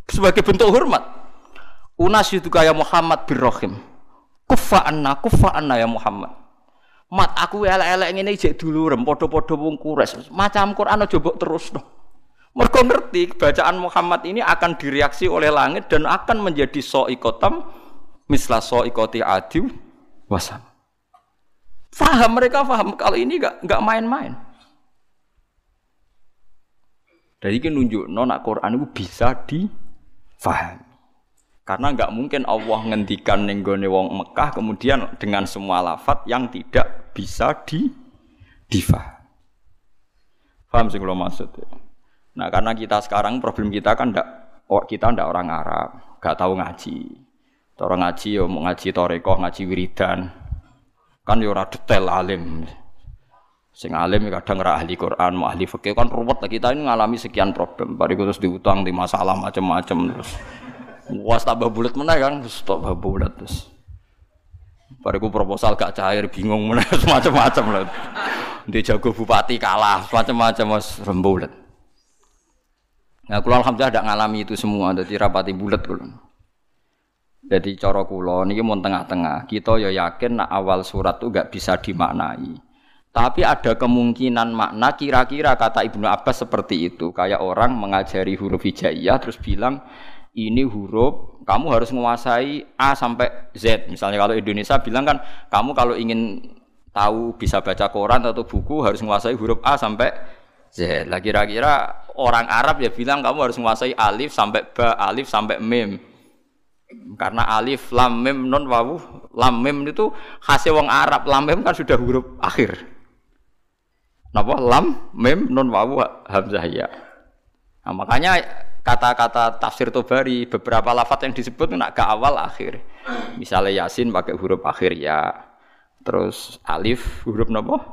sebagai bentuk hormat. Unasyidu kaya Muhammad bin Rahim. Kufa anna ya Muhammad. Mat aku elek-elek ngene jek dulurem padha-padha wong Quraisy. Macam Quran aja mbok terusno. Mergo ngerti bacaan Muhammad ini akan direaksi oleh langit dan akan menjadi soikotam misla soikoti adiw wasam. Faham, mereka faham kalau ini enggak main-main. Dari ini nunjukno nek Quran itu bisa difaham. Karena enggak mungkin Allah ngendikan ning gone wong Mekah kemudian dengan semua lafaz yang tidak bisa difaham. Faham sing kula maksud ya? Nah, karena kita sekarang problem kita kan kita ndak orang Arab, gak tahu ngaji. Orang ngaji ya mau ngaji tarekoh, ngaji wiridan. Kan ya ora detail alim. Sing alim kadang ora ahli Quran, mau ahli fikih kan ruwet lah, kita ini ngalami sekian problem. Bariku terus diutang di masalah macam-macam terus. Was tambah bulat meneh kan, terus tambah bulat terus. Bariku proposal gak cair, bingung meneh macam-macam lah. Di jago bupati kalah, macam-macam wis rembulet. Nah, kula alhamdulillah ndak ngalami itu semua, dadi rapati bulet kula. Jadi cara kula niki mun tengah-tengah, kita ya yakin nek awal surat itu enggak bisa dimaknai. Tapi ada kemungkinan makna kira-kira kata Ibnu Abbas seperti itu, kayak orang mengajari huruf hijaiyah terus bilang ini huruf, kamu harus menguasai A sampai Z. Misalnya kalau Indonesia bilang kan kamu kalau ingin tahu bisa baca koran atau buku harus menguasai huruf A sampai Z. Lah kira-kira orang Arab ya bilang kamu harus menguasai alif sampai ba, alif sampai mim. Karena alif, lam, mim, nun, wawu. Lam, mim itu khasnya wong Arab. Lam, mim kan sudah huruf akhir. Napa? Lam, mim, nun, wawu, hamzah ya. Nah, makanya kata-kata tafsir Tobari beberapa lafaz yang disebut nak ke awal akhir. Misalnya Yasin pakai huruf akhir ya. Terus alif huruf napa?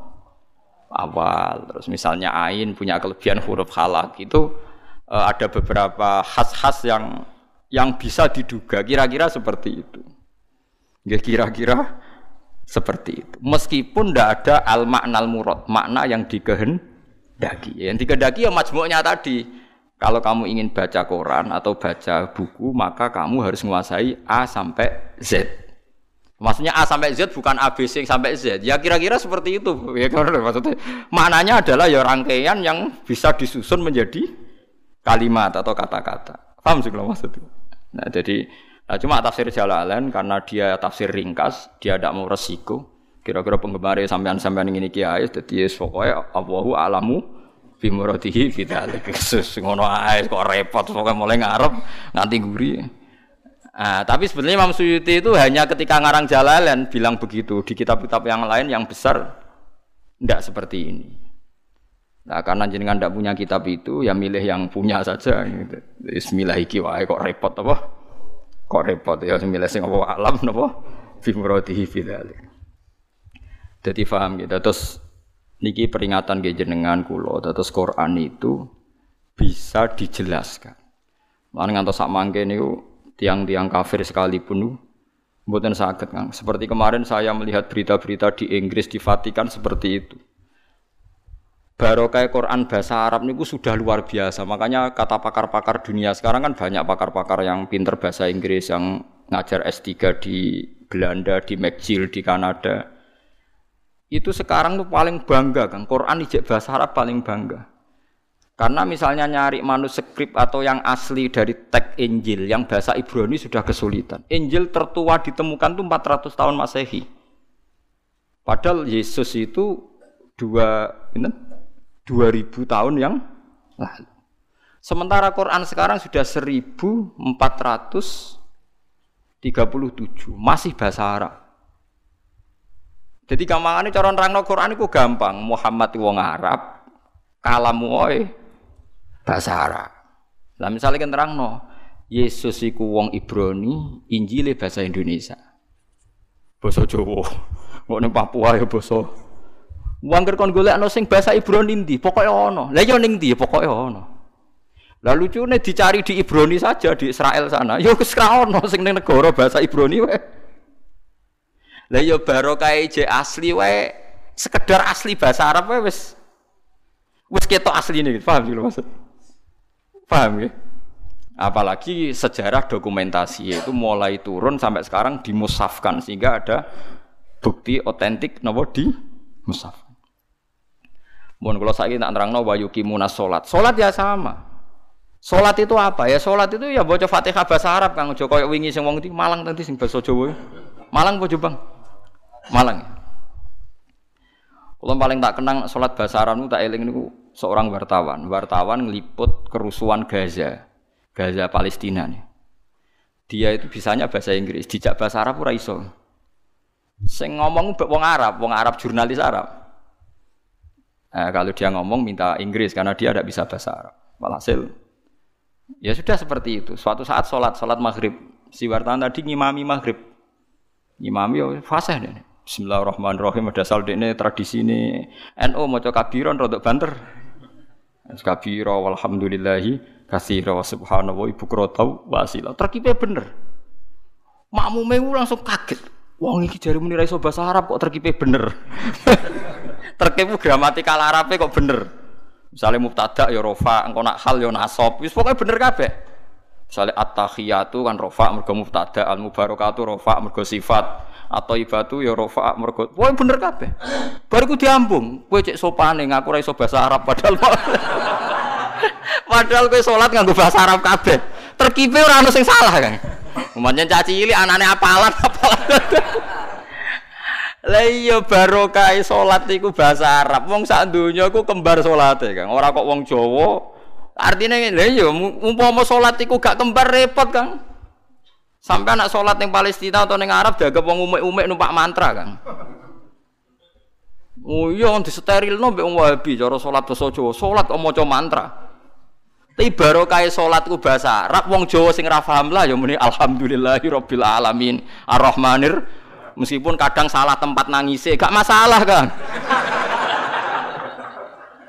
Awal. Terus misalnya ain punya kelebihan huruf halak itu ada beberapa khas-khas yang bisa diduga kira-kira seperti itu. Ya kira-kira seperti itu. Meskipun tidak ada al-maknal murad, makna yang dikehendaki. Yang dikehendaki ya majmu'nya tadi. Kalau kamu ingin baca koran atau baca buku maka kamu harus menguasai A sampai Z. Maksudnya A sampai Z bukan ABC sampai Z. Ya kira-kira seperti itu. Ya maksudnya maknanya adalah ya rangkaian yang bisa disusun menjadi kalimat atau kata-kata. Paham sih kalau maksudnya. Nah, jadi cuma tafsir Jalalain karena dia tafsir ringkas, dia tidak mau resiko. Kira-kira penggemarnya sampean-sampean ngene iki ae dadi pokoke Allahu a'lamu bi muradihi bidzalik. Ngono ae kok repot pokoke mulai ngarep nganti nguri. Nah, tapi sebenarnya Imam Suyuti itu hanya ketika ngarang Jalalain bilang begitu. Di kitab-kitab yang lain yang besar tidak seperti ini. Nah, karena jenengan tidak punya kitab itu, ya milih yang punya saja. Gitu. Bismillah iki wae kok repot apa? Kok repot ya milih sing apa alam napa? Fi muradihi bidzalik. Dadi paham gitu. Terus niki peringatan ke jenengan kula, terus Quran itu bisa dijelaskan. Lan ngantos sak mangke niku tiang-tiang kafir sekalipun mboten saged Kang. Seperti kemarin saya melihat berita-berita di Inggris, di Vatikan seperti itu. Barokah Quran bahasa Arab niku sudah luar biasa. Makanya kata pakar-pakar dunia sekarang kan banyak pakar-pakar yang pinter bahasa Inggris yang ngajar S3 di Belanda, di McGill, di Kanada. Itu sekarang tuh paling bangga Kang. Quran ijek bahasa Arab paling bangga. Karena misalnya nyari manuskrip atau yang asli dari teks Injil yang bahasa Ibrani sudah kesulitan. Injil tertua ditemukan itu 400 tahun Masehi. Padahal Yesus itu 2000 tahun yang lalu. Sementara Quran sekarang sudah 1437 masih bahasa Arab. Jadi gampangane cara nerangno Quran iku gampang. Muhammad wong Arab, kalamu oe bahasa Arab. Lah misale kan terangno, Yesus iku wong Ibrani, Injile bahasa Indonesia. Basa Jawa. Kok ning Papua ya basa. Wong ngger kon golekno sing bahasa Ibrani ndi, pokoke ana. Lah ya ning ndi, pokoke ana. Lah lucune dicari di Ibrani saja di Israel sana. Ya wis ra ono sing ning negara bahasa Ibrani wae. Lah ya barokahe je asli wae, sekedar asli bahasa Arab wae wis wis ketok asline gitu. Paham lho maksud. Paham ya? Apalagi sejarah dokumentasi itu mulai turun sampai sekarang dimusafkan sehingga ada bukti otentik napa di musaf. Mun kula saiki tak nerangno wa yuqimuna shalat. Salat ya sama. Salat itu apa ya? Salat itu ya baca Fatihah bahasa Arab Kang Ojo koyo wingi sing wong iki Malang nanti sing basa Jawa. Malang apa Jombang? Malang. Kulo paling tak kenang salat bahasa Arab niku tak eling niku seorang wartawan. Wartawan ngliput kerusuhan Gaza. Gaza Palestina nih. Dia itu bisanya bahasa Inggris, dijak bahasa Arab ora iso. Sing ngomong wong Arab jurnalis Arab. Kalau dia ngomong minta Inggris karena dia tidak bisa bahasa Arab. Walhasil ya sudah seperti itu. Suatu saat sholat maghrib, si wartawan tadi ngimami maghrib, ngimami ya fasih deh. Bismillahirrahmanirrahim. Ada salde ini tradisi ini. NU maca kabiron rodok banter. Kabiro, walhamdulillahi, kasih rawa subhanallah, ibu krotau, wasilah. Terkipe bener. Makmume langsung kaget. Wong iki jare muni ra iso bahasa Arab kok terkipe bener. Terkipe gramatikal Arabe kok bener. Misalnya mubtada ya rofa, engko nak hal ya nasab. Wis pokoke bener kabeh. Misalnya at-tahiyatu kan rofa mergo mubtada, al-mubarakatu rofa mergo sifat, at-thaibatu ya rofa mergo. Pokoke bener kabeh. Bar iku diambung, kowe cek sopane ngaku ora iso bahasa Arab padahal padahal kowe salat nganggo bahasa Arab kabeh. Terkipe ora ono sing salah, Kang. Umpamane caci cilik anane apalan. Lah iya barokah salat iku bahasa Arab. Wong sak donya iku kembar salate, Kang. Ora kok wong Jawa. Artine lha iya umpama salat iku gak kembar repot, Kang. Sampe anak salat ning Palestina atau ning Arab dianggap wong umik-umik numpak mantra, Kang. Oh iya disterilno mbek wong Wahabi cara salat basa Jawa. Salat kok maca mantra. Tapi barokah salat iku bahasa Arab. Wong Jawa sing ra paham lah ya muni alhamdulillahirabbil alamin arrahmanir. Meskipun kadang salah tempat nangisnya, gak masalah kan?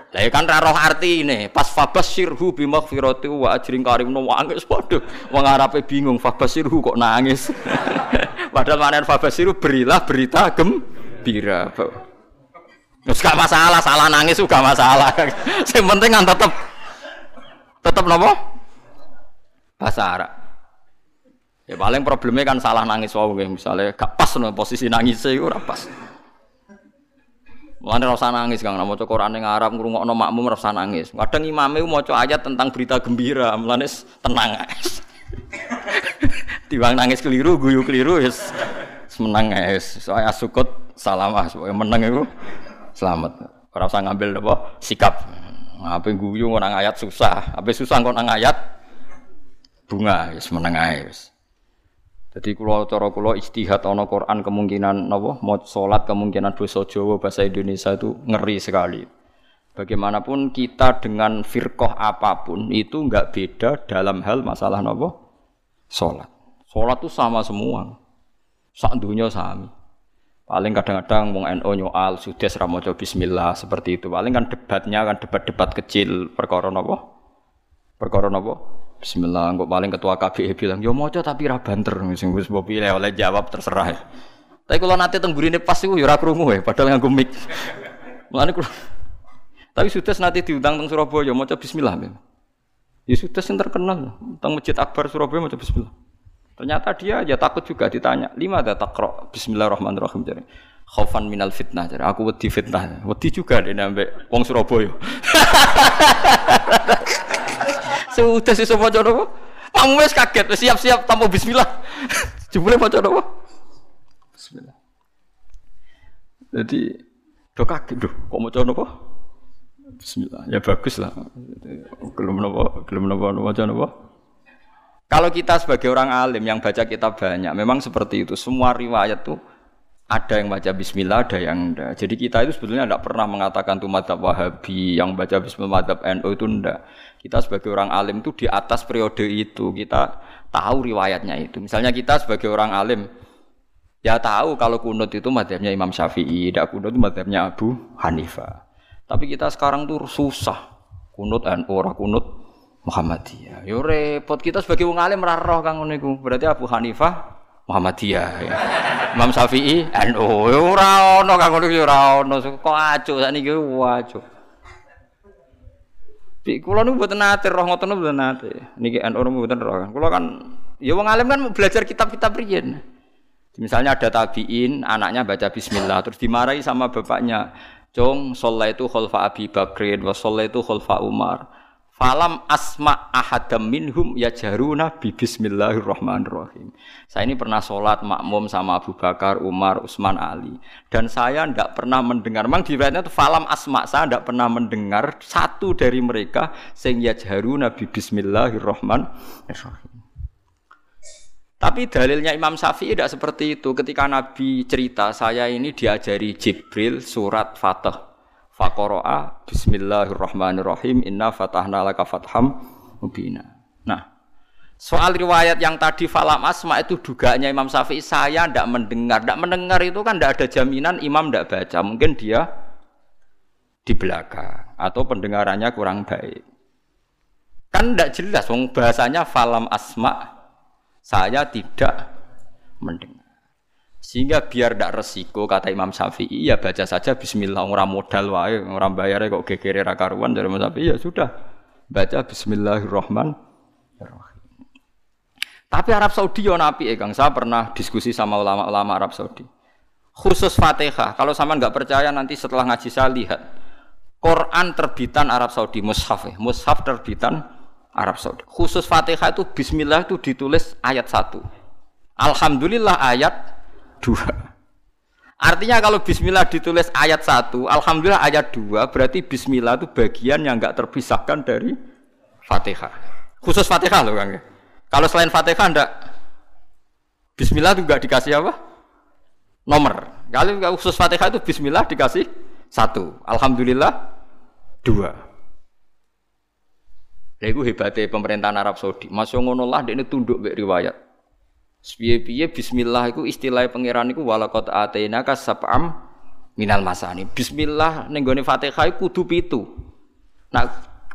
Lah kan roh arti ini. Pas fabashirhu bimaghfirati wa ajrin karim nangis waduh. Wong Arabe bingung fabashirhu kok nangis. Padahal maknane fabashirhu berilah berita gembira. Wis gak masalah, salah nangis juga masalah. Sing penting kan tetep napa? Bahasa Arab. Ya paling problemnya kan salah nangis wae nggih misale gak pas no posisi nangise iku ora pas. Mulane ora usah nangis Kang, nek maca Quran ning Arab ngrungokno makmum ora usah nangis. Kadang imame maca ayat tentang berita gembira, mulane tenang ae. Tiwang nangis keliru, guyu keliru wis menang ae. Saya sukut salamah supaya menang iku selamat. Ora usah ngambil apa sikap. Ape guyu nang ayat susah, ape susah kok nang ayat bunga wis menang ae wis. Jadi kalau cara kula ijtihad ana Quran kemungkinan napa maca salat kemungkinan basa Jawa bahasa Indonesia itu ngeri sekali. Bagaimanapun kita dengan firqah apapun itu enggak beda dalam hal masalah napa salat. Salat itu sama semua. Sak dunya sami. Paling kadang-kadang wong NU nyoal sudes ra maca bismillah seperti itu. Paling kan debatnya kan debat-debat kecil perkara napa? Perkara napa? Bismillah, kok paling ketua KBI bilang, yo moco tapi ra banter, sing wis mbok pilih oleh jawab terserah. Ya. Tapi kalau nanti tenggurine pas iku yo ra krungu ya, padahal nganggo mic. Mulane kula tapi sudes nanti diundang teng Surabaya moco bismillah. Ya sudes sing terkenal teng Masjid Akbar Surabaya moco bismillah. Ternyata dia ya takut juga ditanya, "Lima ada takra bismillahirrahmanirrahim." Jadi, khaufan minal fitnah. Jadi, aku wedi fitnah. Wedi juga dene ambek wong Surabaya. Sudah sesuk maca napa? Kamu wis kaget, wis siap-siap tanpa bismillah. Jebule maca napa? Bismillah. Jadi do kaget lho, kok maca napa? Bismillah. Ya baguslah. Gelem napa maca napa? Kalau kita sebagai orang alim yang baca kitab banyak, memang seperti itu. Semua riwayat tuh ada yang baca bismillah, ada yang enggak. Jadi kita itu sebetulnya enggak pernah mengatakan itu mazhab Wahabi yang baca bismillah mazhab NU itu enggak. Kita sebagai orang alim itu di atas periode itu, kita tahu riwayatnya itu. Misalnya kita sebagai orang alim ya tahu kalau kunut itu mazhabnya Imam Syafi'i, enggak kunut itu mazhabnya Abu Hanifah. Tapi kita sekarang tuh susah. Kunut NU, ora kunut Muhammadiyah. Yo repot kita sebagai wong alim ora roh kang ngono iku. Berarti Abu Hanifah Muhammadiyah. Ya. Imam Syafi'i NU. Ora ono kang ngono yo ora ono. Kok acuh sakniki acuh. Pi kula niku mboten nate roh ngoten mboten nate. Niki NU mboten roh. Kula kan ya wong alim kan belajar kitab-kitab riyen. Misalnya ada tabi'in, anaknya baca bismillah terus dimarahi sama bapaknya. Jong shallaitu khalfa Abi Bakrin wa shallaitu khalfa Umar. Falam asma ahadam minhum yajaruna bi bismillahirrahmanirrahim. Saya ini pernah sholat makmum sama Abu Bakar, Umar, Utsman, Ali. Dan saya tidak pernah mendengar. Memang di riwayatnya itu falam asma, saya tidak pernah mendengar satu dari mereka sing yajaruna bi bismillahirrahmanirrahim. Tapi dalilnya Imam Syafi'i tidak seperti itu. Ketika Nabi cerita, saya ini diajari Jibril surat Fatah. Faqara'a bismillahirrahmanirrahim inna fatahna laka fatham mubina. Nah, soal riwayat yang tadi falam asma itu dugaannya Imam Syafi'i, saya tidak mendengar. Tidak mendengar itu kan tidak ada jaminan imam tidak baca. Mungkin dia di belakang atau pendengarannya kurang baik. Kan tidak jelas bahasanya falam asma, saya tidak mendengar. Sehingga biar tidak resiko, kata Imam Syafi'i, ya baca saja bismillah, orang modal wae, orang bayarnya kok gegere ra karuan dari Imam Syafi'i, ya sudah, baca bismillahirrahmanirrahim. Tapi Arab Saudi ya apike, Kang, saya pernah diskusi sama ulama-ulama Arab Saudi. Khusus Fatihah, kalau sampean enggak percaya nanti setelah ngaji saya lihat. Quran terbitan Arab Saudi, mushaf terbitan Arab Saudi. Khusus Fatihah itu bismillah itu ditulis ayat 1. Alhamdulillah ayat 2. Artinya kalau bismillah ditulis ayat 1, alhamdulillah ayat 2, berarti bismillah itu bagian yang enggak terpisahkan dari Fatihah. Khusus Fatihah loh, Kang. Kalau selain Fatihah enggak, bismillah itu enggak dikasih apa? Nomor. Kalau khusus Fatihah itu bismillah dikasih 1, alhamdulillah 2. Lha iku hebate pemerintahan Arab Saudi. Masya ngono lah dekne tunduk mek riwayat. Piye-piye bismillah iku istilah pangeran iku walaqad ataina ka sab'am minal masani. Bismillah ning gone Fatihah iku kudu 7. Nah,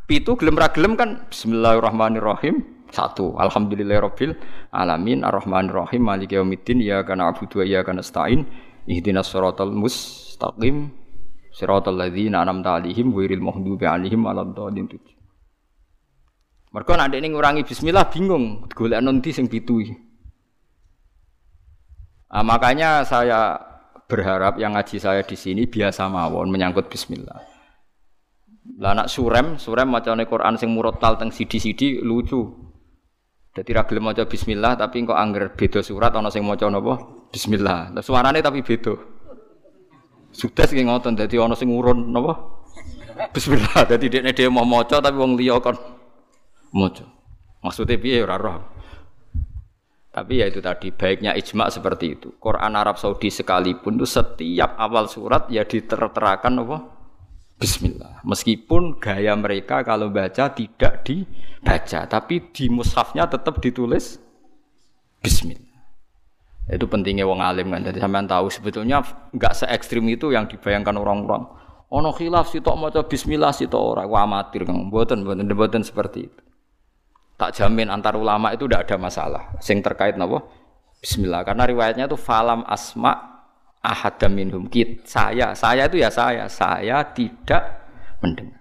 7 gelem ra gelem kan bismillahirrahmanirrahim 1. Alhamdulillahirabbil alamin arrahmanirrahim maliki yaumiddin iyyaka na'budu wa iyyaka nasta'in ihdinas shiratal mustaqim shiratal ladzina an'amta 'alaihim ghairil maghdubi 'alaihim waladdallin. Mergo nek ning ngurangi bismillah bingung golekno ndi sing 7. Nah, makanya saya berharap yang ngaji saya di sini biasa mawon menyangkut bismillah. Lah nak surem macane Quran sing murotal teng sidi-sidi lucu. Dadi ra gelem maca bismillah tapi engko angger beda surat ana sing maca napa? Bismillah. Lah suarane tapi beda. Sudes ki ngoten dadi ana sing urun napa? Bismillah. Dadi dekne dhewe mau maca tapi wong liya kon maca. Maksude piye ora roh. Tapi ya itu tadi, baiknya ijma' seperti itu. Quran Arab Saudi sekalipun itu setiap awal surat ya diterterakan apa? Bismillah. Meskipun gaya mereka kalau baca tidak dibaca, tapi di mushafnya tetap ditulis Bismillah. Itu pentingnya wong alim kan. Jadi sampean tahu sebetulnya enggak se-ekstrim itu yang dibayangkan orang-orang. Ono khilaf sitok maca bismillah sitok ora, wah amatir kan. Mboten seperti itu. Tak jamin antar ulama itu tidak ada masalah. Sing terkait napa? Bismillah. Karena riwayatnya itu falam asma ahadam minhum. Saya itu ya saya tidak mendengar.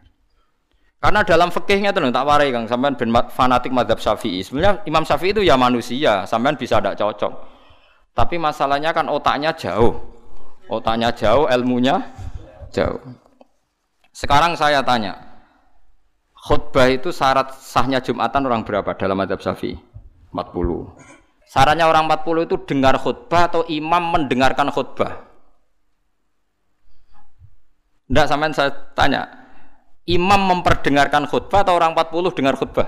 Karena dalam fikihnya itu tak warai Kang, sampean ben fanatik mazhab Syafi'i. Sebenarnya Imam Syafi'i itu ya manusia, sampean bisa tidak cocok. Tapi masalahnya kan otaknya jauh, ilmunya jauh. Sekarang saya tanya. Khutbah itu syarat sahnya Jumatan orang berapa dalam mazhab Syafi'i? 40. Syaratnya orang 40 itu dengar khutbah atau imam mendengarkan khutbah? Tidak, sampean saya tanya. Imam memperdengarkan khutbah atau orang 40 dengar khutbah?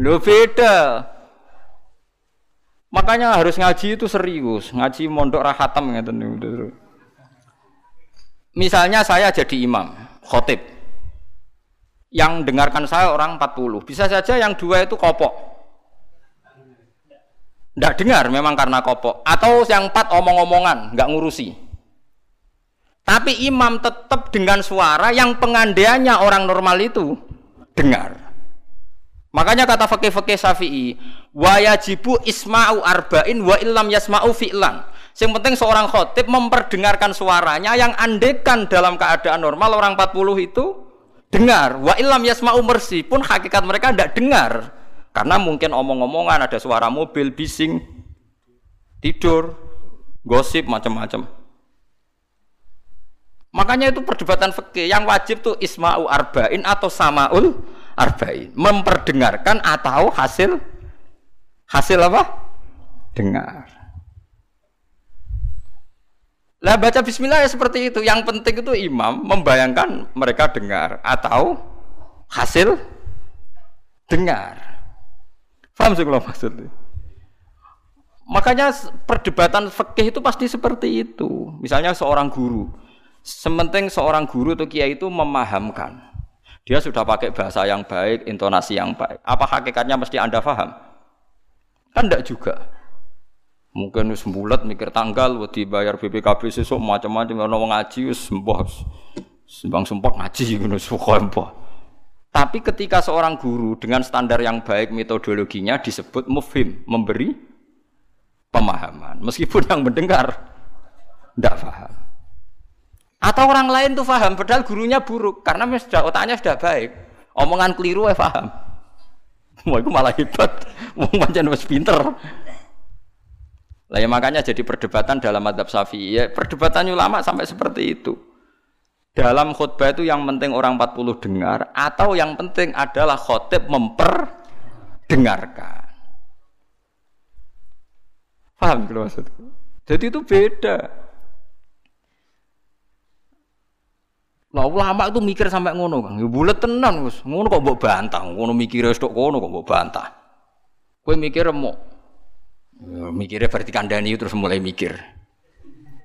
Loh beda. Makanya harus ngaji itu serius. Ngaji mondok ra khatam gitu. Misalnya saya jadi imam, khotib. Yang dengarkan saya orang 40. Bisa saja yang 2 itu kopok. Tidak dengar memang karena kopok. Atau yang 4 omong-omongan, tidak ngurusi. Tapi imam tetap dengan suara yang pengandainya orang normal itu dengar. Makanya kata fakih-fakih Syafi'i, wa yajibu isma'u arba'in wa illam yasma'u fi'lan. Yang penting seorang khotib memperdengarkan suaranya yang andekan dalam keadaan normal orang 40 itu dengar. Wa illam yasma'u mersi pun hakikat mereka tidak dengar. Karena mungkin omong-omongan, ada suara mobil, bising, tidur, gosip, macam-macam. Makanya itu perdebatan fikih. Yang wajib tuh isma'u arba'in atau sama'ul arba'in, memperdengarkan atau hasil apa? Dengar. Lah baca bismillah ya seperti itu. Yang penting itu imam membayangkan mereka dengar atau hasil dengar. Paham sih kalau maksudnya. Makanya perdebatan fikih itu pasti seperti itu. Misalnya seorang guru, sementing seorang guru atau kiai itu memahamkan, dia sudah pakai bahasa yang baik, intonasi yang baik. Apa hakikatnya mesti Anda paham? Kan tidak juga. Mungkin sembulat mikir tanggal, buat dibayar BPKB besok macam-macam, orang ngaji sembah, sembang ngaji gitu sembah. Tapi ketika seorang guru dengan standar yang baik metodologinya disebut mufhim, memberi pemahaman. Meskipun yang mendengar tidak paham. Atau orang lain tuh paham, padahal gurunya buruk karena otaknya sudah baik. Omongan keliru paham. Wah, itu malah hebat. Wong pancen wis pinter. Lah ya makanya jadi perdebatan dalam madzhab Syafi'i. Ya, perdebatan ulama sampai seperti itu. Dalam khutbah itu yang penting orang 40 dengar atau yang penting adalah khotib memperdengarkan. Paham kalau maksudku? Jadi itu beda. Lah ulama itu mikir sampai ngono, Kang. Ya bulet tenan wis. Ngono kok mbok bantah, ngono mikire stok kono kok mbok bantah. Kowe mikir remuk. Ya mikire berarti kandhani terus mulai mikir.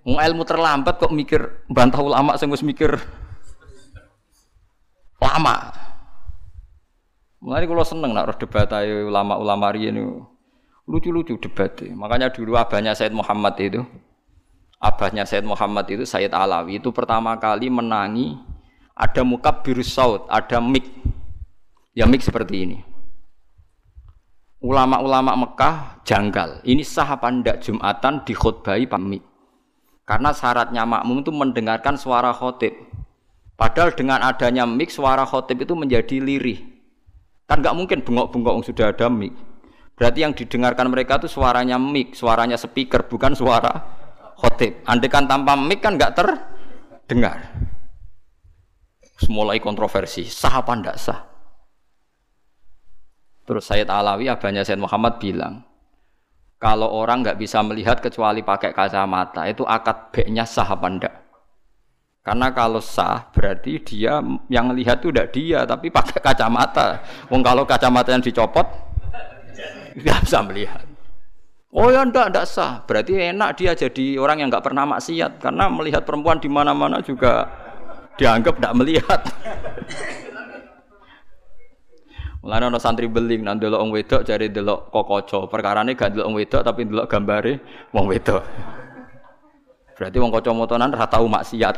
Ilmu terlambat kok mikir bantah ulama sing wis mikir lama. Mulane kula seneng nek roh debat ayo ulama-ulama riyen lucu-lucu debatnya. Makanya dulu abahnya Sayyid Muhammad itu Sayyid Alawi itu pertama kali menangi ada mukabbirus saut, ada mic. Ya mic seperti ini. Ulama-ulama Mekah janggal. Ini sah apa ndak Jumatan dikhutbahi pamik? Karena syaratnya makmum itu mendengarkan suara khotib. Padahal dengan adanya mic suara khotib itu menjadi lirih. Kan nggak mungkin bengok-bengok sudah ada mic. Berarti yang didengarkan mereka itu suaranya mic, suaranya speaker, bukan suara khotib. Andekan tanpa mic kan nggak terdengar. Mulai kontroversi, sah apa ndak sah? Terus Sayyid Alawi, abahnya Sayyid Muhammad bilang, kalau orang nggak bisa melihat kecuali pakai kacamata, itu akad baiknya sah apa enggak? Karena kalau sah berarti dia yang lihat itu tidak dia, tapi pakai kacamata. Wong kalau kacamata yang dicopot, tidak bisa melihat. Oh ya enggak sah. Berarti enak dia jadi orang yang nggak pernah maksiat, karena melihat perempuan di mana-mana juga dianggap tidak melihat. Mulane ana santri beling nang delok wong wedok jare delok kokojo. Perkarane gak delok wong wedok tapi delok gambare wong wedok. Berarti wong kacamatanan ora tau maksiat.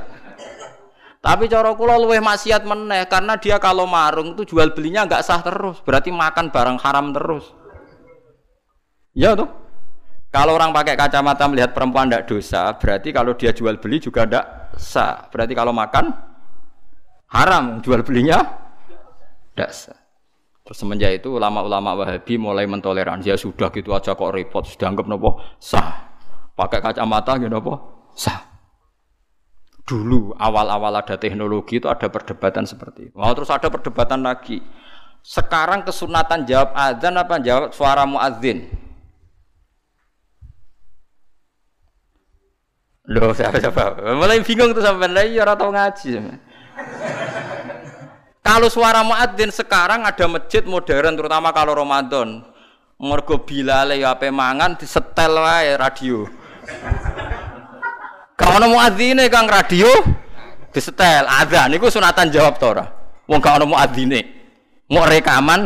Tapi cara kula luwih maksiat meneh karena dia kalau marung itu jual belinya enggak sah terus. Berarti makan barang haram terus. Ya toh? Kalau orang pakai kacamata melihat perempuan ndak dosa, berarti kalau dia jual beli juga ndak sah. Berarti kalau makan haram, jual belinya ndak sah. Terus semenjak itu ulama-ulama Wahabi mulai mentoleransi, ya sudah gitu aja kok repot, sudah anggap nopo sah. Pakai kacamata gitu nopo sah. Dulu awal-awal ada teknologi itu ada perdebatan seperti itu. Terus ada perdebatan lagi. Sekarang kesunatan jawab azan apa jawab suara muadzin? Loh, siapa? Mulai bingung tuh sampean lagi ora tau ngaji. Kalau suara muadzin sekarang ada masjid modern terutama kalau Ramadan. Mergo bilale ya ape mangan disetel wae radio. Ka ono muadzine Kang radio disetel. Azan niku sunatan jawab ta ora? Wong gak ono muadzine. Mok rekaman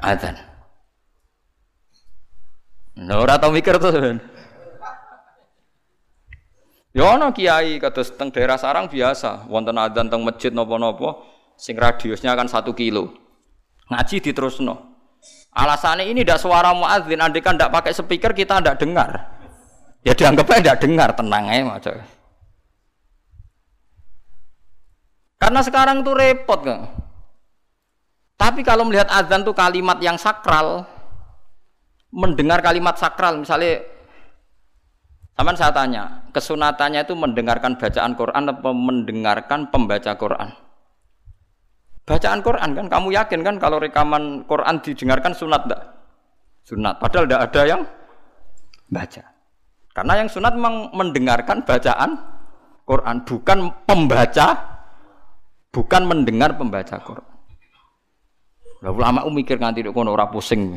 azan. Lho ora tau mikir to, Sen. Ya ono kiai kados teng daerah sarang biasa wonten azan teng masjid napa-napa. Sing radiusnya kan 1 kilo. Ngaji diterusno. Alasannya ini tidak suara muadzin, andikan tidak pakai speaker kita tidak dengar. Ya dianggapnya tidak dengar, tenang aja macam. Karena sekarang tuh repot kan. Tapi kalau melihat azan tuh kalimat yang sakral, mendengar kalimat sakral, misalnya sama saya tanya, kesunatannya itu mendengarkan bacaan Quran atau mendengarkan pembaca Quran? Bacaan Quran kan, kamu yakin kan kalau rekaman Quran didengarkan sunat enggak? Sunat, padahal enggak ada yang baca. Karena yang sunat memang mendengarkan bacaan Quran, bukan pembaca, bukan mendengar pembaca Quran. Lah ulama mikir nganti nek kono ora pusing.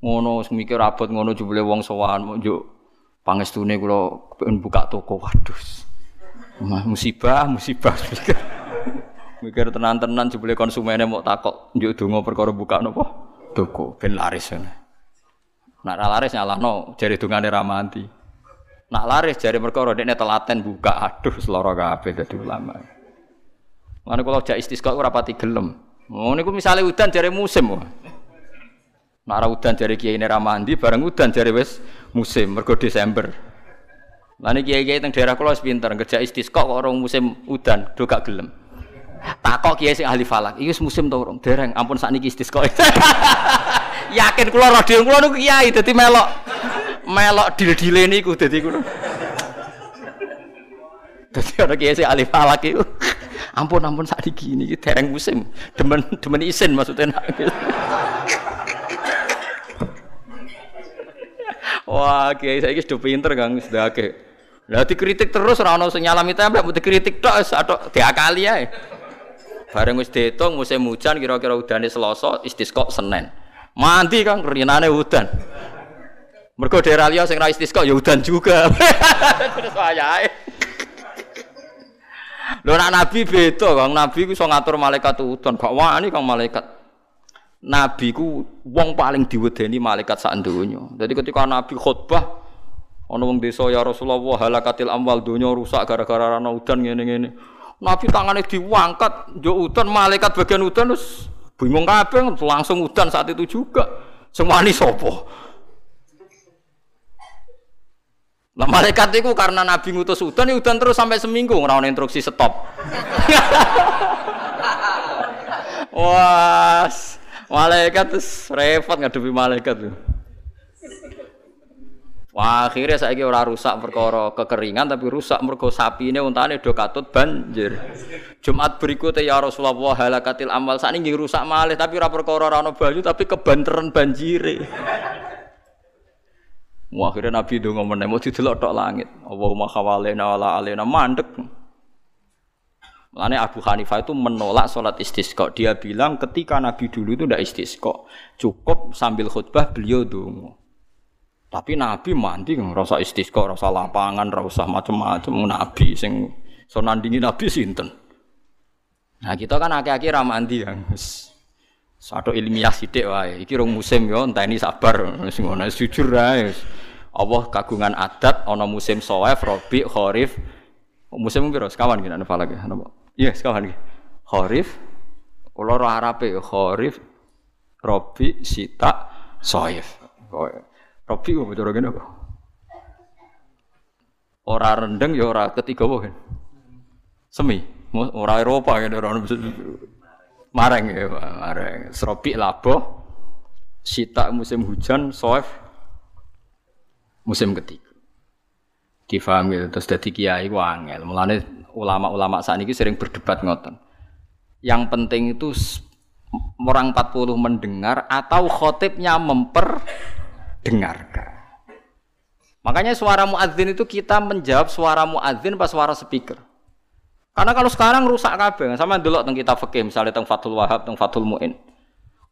Ngono mikir abot ngono jebule wong sowan mok njuk pangestune kula buka toko. Waduh. Musibah. Mikir tenan-tenan jebule konsumene mok takok njuk donga perkara buka napa toko ben laris. Nek ra laris nyalahno jare dongane ra manti. Nek laris jare perkara dekne telaten buka. Aduh seloro kabeh dadi ulama. Mane kula jak istisqa ora pati gelem. Niku misale udan jare musim. Nara udan jari kiai ini ramandi, bareng udan jari wes musim, mergo Desember. Lain kiai-kiai teng daerah kulo pinter, kerja istisqa kok orang musim udan, do gak gelem. Takok kiai sing ahli falak, iki musim to urung? Dereng, ampun sakniki istisqa. Yakin kulo radio kulo niku kiai, dadi melok dile-dile niku dadi kulo. Dadi orang kiai sing ahli falak iku. Ampun sakniki niki dereng musim, demen isin maksudnya. Wah, kiai saiki sudah pinter Kang, wis ndake. Lah dikritik terus ora ono sing nyalami templek, mesti kritik tok atok diakali ae. Bareng wis diitung musim hujan kira-kira udane Selasa, istisqa Senin. Mandi Kang rinane udan. Mergo daerah liya sing ra istisqa ya udan juga. Terus wayahe. Lho nek nabi beda Kang, nabi ku iso ngatur malaikat udan, gak wani Kang malaikat. Nabi ku wong paling diwedeni malaikat sak donya. Dadi ketika nabi khutbah ana wong desa ya Rasulullah halakatil amwal donya rusak gara-gara ana udan ngene-ngene. Nabi tangane diwangkat njuk udan malaikat bagian udan terus bingung kabeh langsung udan saat itu juga. Sing wani sapa? Lah malaikat iku karena nabi ngutus udan terus sampai seminggu ora ana instruksi stop. Wah. Malaikat terus repot ngadepi malaikat tuh. Wah, akhirnya saiki ora rusak perkara kekeringan tapi rusak mergo sapine untane do katut banjir. Jumat berikutnya ya Rasulullah halakatil amal sakniki rusak malih tapi ora perkara ora ana banyu tapi kebanteren banjire. Wah, akhirnya Nabi ndonga meneh mau didelok tok langit. Allahumma khawalina wala alaina mandek. Makanya Abu Hanifah itu menolak sholat istisqa. Dia bilang ketika Nabi dulu itu tidak istisqa, cukup sambil khutbah beliau dungu. Tapi Nabi mandi rasa istisqa, rasa lapangan, rasa macam-macam. Nabi sing sonandingi Nabi sinten. Nah kita kan akhir-akhir ramandi yang satu ilmiah sidik wae. Iki rong musim yo enteni sabar. Sing ngono jujur ae. Allah kagungan adat ana musim soef, robi, kharif. Musim piro sekawan kene ana falak ya napa? Iya, sekawan iki. Kharif, kula ora arape kharif, Rabi, Sita, Shaif. Rabi kok cara ngene apa? Ora rendeng ya ora ketiga wae. Semi, ora Eropa ngene ora mareng ya, mareng. Rabi labuh, Sita musim hujan, Shaif musim ketiga. Difaham gitu, terus dadi kiai ku angel. Mulane ulama-ulama sakniki sering berdebat ngoten. Yang penting itu orang 40 mendengar atau khotibnya memperdengarkan. Makanya suara muadzin itu kita menjawab suara muadzin pas suara speaker. Karena kalau sekarang rusak kabeh. Sama delok teng kitab fikih misalnya teng Fathul Wahab, teng Fathul Muin.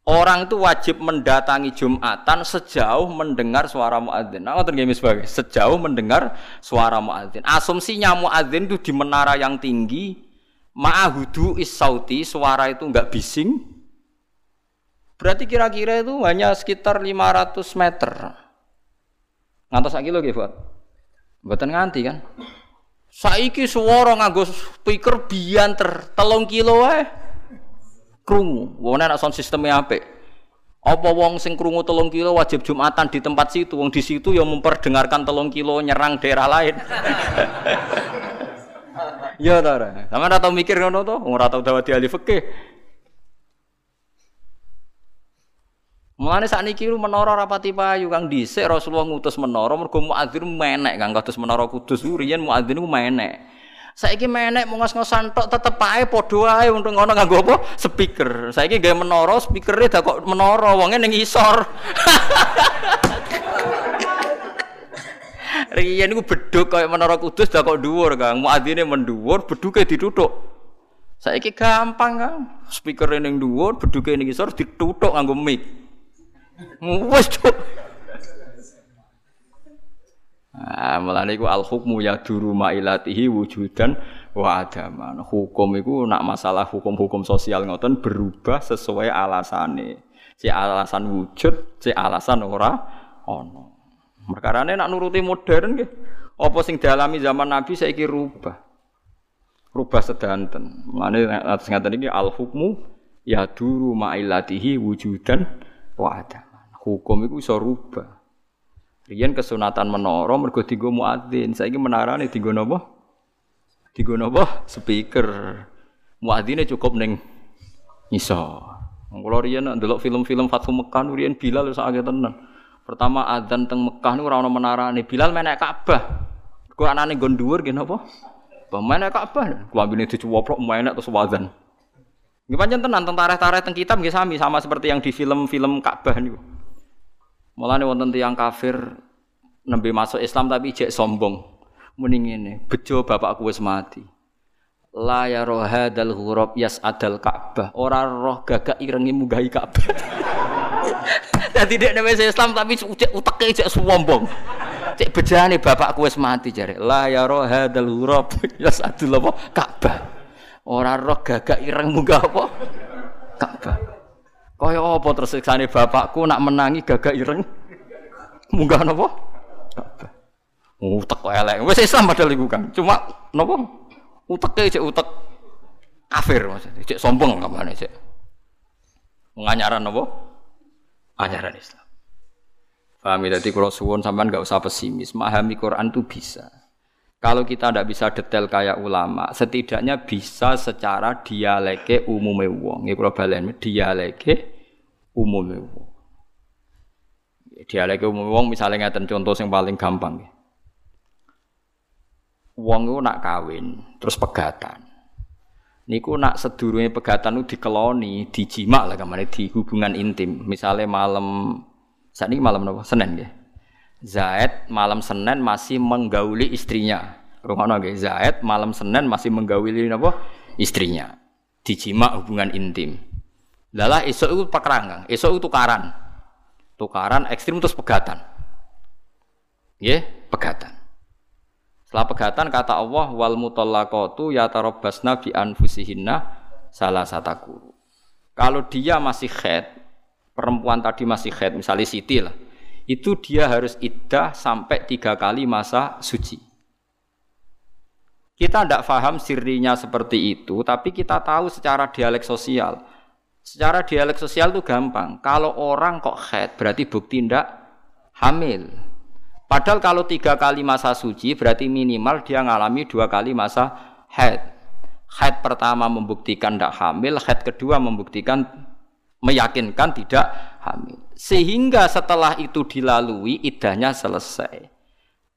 Orang itu wajib mendatangi Jumatan sejauh mendengar suara muadzin. Nah, ngoten nggih misbah. Sejauh mendengar suara muadzin. Asumsinya muadzin itu di menara yang tinggi, ma'ahudu is-sauti, suara itu enggak bising. Berarti kira-kira itu hanya sekitar 500 meter. Ngantos sak kilo nggih, Pak. Mboten nganti kan? Saiki swara nganggo speaker bianter 3 kilo wae. krungu. Wong nek sound sisteme apik. Apa wong sing krungu 3 kilo wajib Jumatan di tempat situ? Wong di situ ya memperdengarkan 3 kilo nyerang daerah lain. Ya ta ora. Sampe ora tau mikir ngono to, ora tau dawuh ahli fikih. Mulane sakniki menara rapati payu Kang dhisik Rasulullah ngutus menara mergo muadzin menek Kang kados menara Kudus riyen muadzin ku menek. Saiki menek mung ngos-ngosan tok tetep ae padha ae untung ngono nganggo apa speaker. Saiki gawe menara speakere dak kok menara wonge ning isor. Riyen niku bedhug kaya menara Kudus dak kok dhuwur Kang, muadzine mendhuwur bedhuge dituthuk. Saiki gampang Kang, speakere ning dhuwur, bedhuge ning isor dituthuk nganggo mic. Wes tuh. Ah, mulane iku al-hukmu ya duru ma'ilatihi wujudan wa adaman. Hukum iku nak masalah hukum-hukum sosial ngoten berubah sesuai alasane. Si alasan wujud, si alasan ora ana. Perkarane nak nuruti modern nggih. Apa sing dialami zaman Nabi saiki rubah. Rubah sedanten. Mulane atas ngaten iki al-hukmu ya duru ma'ilatihi wujudan wa adaman. Hukum iku iso rubah. Riyen kesunatan menara mergo dienggo muadzin. Saiki menarane dienggo napa? Dienggo napa? Speaker. Muadzine cukup ning ngisor. Mula riyen nek ndelok film-film Fathu Mekah riyen Bilal sak akeh tenan. Pertama azan teng Mekah niku ora ana menarane. Bilal menek Ka'bah. Mergo anane nggon dhuwur nggih napa? Menek Ka'bah. Kuambine dicuwoplok menek terus azan. Nggih pancen tenan teng tarikh-tarikh teng kitab nggih sami sama seperti yang di film-film Ka'bah niku. Mulane wonten tiyang kafir nembe masuk Islam tapi ijek sombong. Muni ngene, bejo bapakku wis mati. La ya rohadal ghurab yas'adal Ka'bah. Ora roh gagak irenge munggahi Ka'bah. Dadi nek wis Islam tapi uteke ijek sombong. Cek bejane bapakku wis mati jare. La ya rohadal ghurab yas'adal apa? Ka'bah. Ora roh gagak ireng munggah apa? Ka'bah. Kaya apa tersiksane bapakku nak menangi gagak ireng munggah napa? Ka'bah. Utek kok elek. Wis Islam padahal iku kan. Cuma napa? Uteke cek utek kafir maksudnya. Cek sombong kabane cek. Nganyaran napa? Anyaran Islam. Paham ya, dadi kula suwun sampean enggak usah pesimis. Memahami Quran itu bisa. Kalau kita tidak bisa detail kayak ulama, setidaknya bisa secara dialeke umume wong. Nggih kula baleni dialeke umume wong. Dialeke umume wong misale ngaten contoh sing paling gampang nggih. Wong iku nak kawin, terus pegatan. Niku nak sedurunge pegatan niku dikeloni, dijimak lah kamane di hubungan intim. Misale malam sakniki malam napa? Senin nggih. Zaid malam Senin masih menggauli istrinya. Rungono nggih, Zaid malam Senin masih menggauli napa? Istrinya. Dijimak hubungan intim. Lalah esuk iku pekerang, esuk iku tukaran. Tukaran ekstrem terus pegatan. Nggih, pegatan. Setelah pegatan kata Allah wal mutallaqatu yatarabbasna bi anfusihinna salasata quru. Kalau dia masih haid, perempuan tadi masih haid, misalnya Siti lah. Itu dia harus iddah sampai 3 kali masa suci. Kita tidak paham sirinya seperti itu, tapi kita tahu secara dialek sosial. Secara dialek sosial itu gampang. Kalau orang kok haid, berarti bukti tidak hamil. Padahal kalau 3 kali masa suci, berarti minimal dia ngalami 2 kali masa haid. Haid pertama membuktikan tidak hamil, haid kedua membuktikan meyakinkan tidak hamil. Sehingga setelah itu dilalui iddahnya selesai.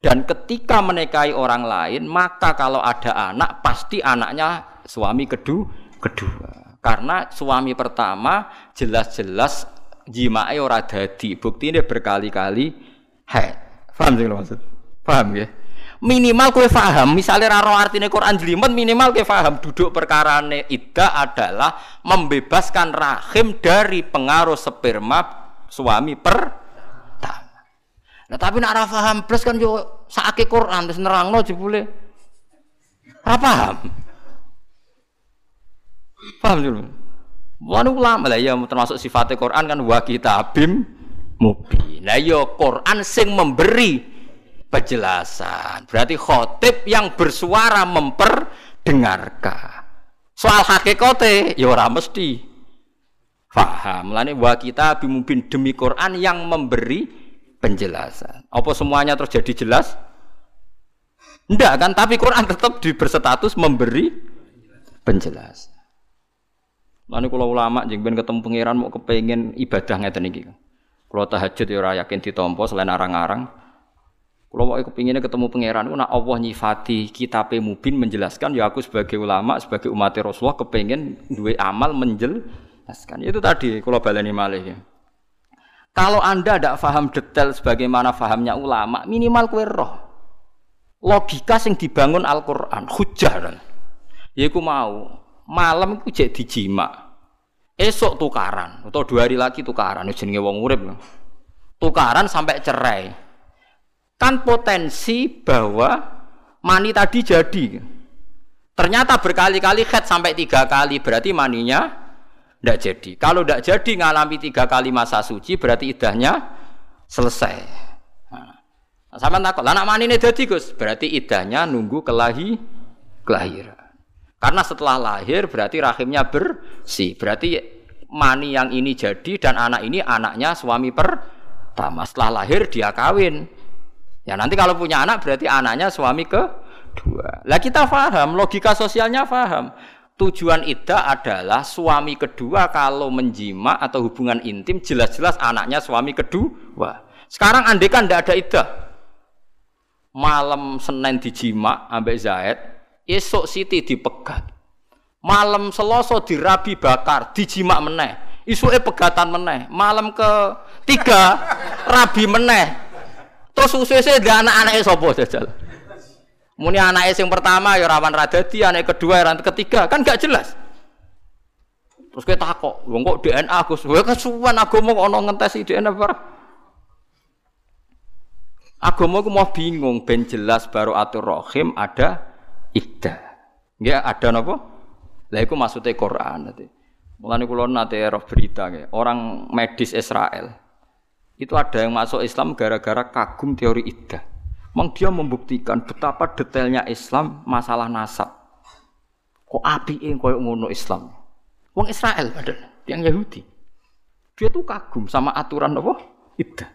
Dan ketika menikahi orang lain, maka kalau ada anak pasti anaknya suami kedua. Karena suami pertama jelas-jelas jimae ora dadi. Buktine berkali-kali haid. Paham sing maksud? Paham nggih? Minimal kowe paham, misale ra ro artine Quran jlimet minimal kowe paham duduk perkarane iddah adalah membebaskan rahim dari pengaruh sperma suami pertama. Nah, tapi nek ora paham plus kan yo sakake Quran terus nerangno jebule. Ora paham. Paham lho. Wong ulama lah ya termasuk sifatnya Quran kan wa kitabim mubin. Lah yo Quran sing memberi penjelasan. Berarti khotib yang bersuara memperdengarkan. Soal hakikate ya ora mesti. faham. Mulane wa kitabim mubin, demi Quran yang memberi penjelasan. Apa semuanya terus jadi jelas? Ndak kan, tapi Quran tetap berstatus memberi penjelasan. Mulane kula ulama jeng ben ketemu pangeran mau kepengin ibadah ngeten iki. Kula tahajud ya ora yakin ditampa selain arang-arang. Kula wae kepingine ketemu pangeran, nek Allah nyifati kitabe mubin menjelaskan, ya aku sebagai ulama, sebagai umat Rasulullah kepingin duwe amal menjelaskan. Itu tadi kula baleni malih ya. Kalau Anda ndak paham detail sebagaimana fahamnya ulama, minimal kowe roh logika sing dibangun Al-Qur'an, hujah. Yaiku mau malam iku jek dijimak. Esok tukaran atau 2 hari lagi tukaran, jenenge wong urip. Tukaran sampai cerai. Kan potensi bahwa mani tadi jadi, ternyata berkali-kali khat sampai 3 kali, berarti maninya tidak jadi. Kalau tidak jadi ngalami 3 kali masa suci, berarti idahnya selesai. Nah, sama takut anak mani ini jadi Gus, berarti idahnya nunggu kelahiran. Karena setelah lahir berarti rahimnya bersih, berarti mani yang ini jadi dan anak ini anaknya suami pertama. Setelah lahir dia kawin. Ya nanti kalau punya anak berarti anaknya suami kedua. Lah kita paham, logika sosialnya paham. Tujuan iddah adalah suami kedua kalau menjima atau hubungan intim jelas-jelas anaknya suami kedua. Sekarang andekan tidak ada iddah. Malam Senin dijima ambek Zaid, esok Siti dipegat. Malam Selasa dirabi bakar, dijima meneh. Isuke pegatan meneh. Malam ketiga rabi meneh. Terus ususnya ada anak-anaknya sopo jajal. Muni anaknya yang pertama ya rawan radadi, anak kedua ya ketiga, kan gak jelas. Terus kita takok, wong kok DNA Gus, wah kesuwan agama kok ono ngentesi DNA bareng. Agama ku mau bingung ben jelas baru atur rahim ada iddah. Nggih ada napa? Lah iku maksude Quran nanti. Mulane kula nate roh berita nggih, orang medis Israel. Itu ada yang masuk Islam gara-gara kagum teori iddah. Memang dia membuktikan betapa detailnya Islam masalah nasab. Kok apike koyo ngono Islam. Wong Israel padahal, yang Yahudi. Dia tuh kagum sama aturan apa? Iddah.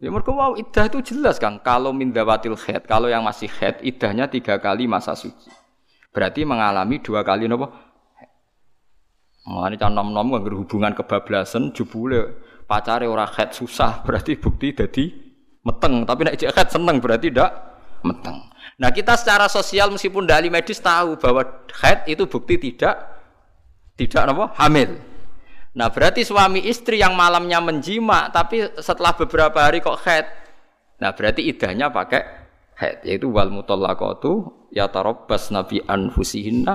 Ya mergo wow, iddah itu jelas kan, kalau mindawatil haid, kalau yang masih haid iddahnya 3 kali masa suci. Berarti mengalami 2 kali apa? Ini kan nom-nom kan berhubungan kebablasan jebule pacare ora khat susah, berarti bukti jadi meteng, tapi nek khat seneng berarti ndak meteng. Nah kita secara sosial meskipun ahli medis tahu bahwa khat itu bukti tidak apa? Hamil. Nah berarti suami istri yang malamnya menjima tapi setelah beberapa hari kok khat, nah berarti idahnya pakai khat, yaitu wal mutallaqatu yatarabbasna bi anfusihinna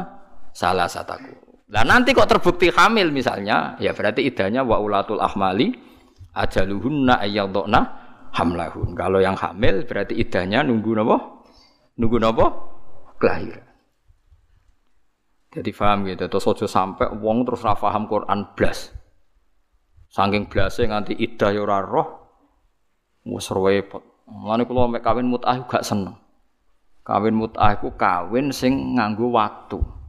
salasataku. Nah nanti kok terbukti hamil misalnya, ya berarti idahnya wa ulatul ahmali ajaluhunna ayyadna hamlahun. Kalau yang hamil berarti idahnya nunggu napa? Kelahiran. Jadi paham gitu. Terus aja sampai wong terus ora paham Quran blas. Saking blase nganti idah ya ora roh. Wes repot. Mulane kula mek kawin mut'ah gak seneng. Kawin mut'ah iku kawin sing nganggo waktu.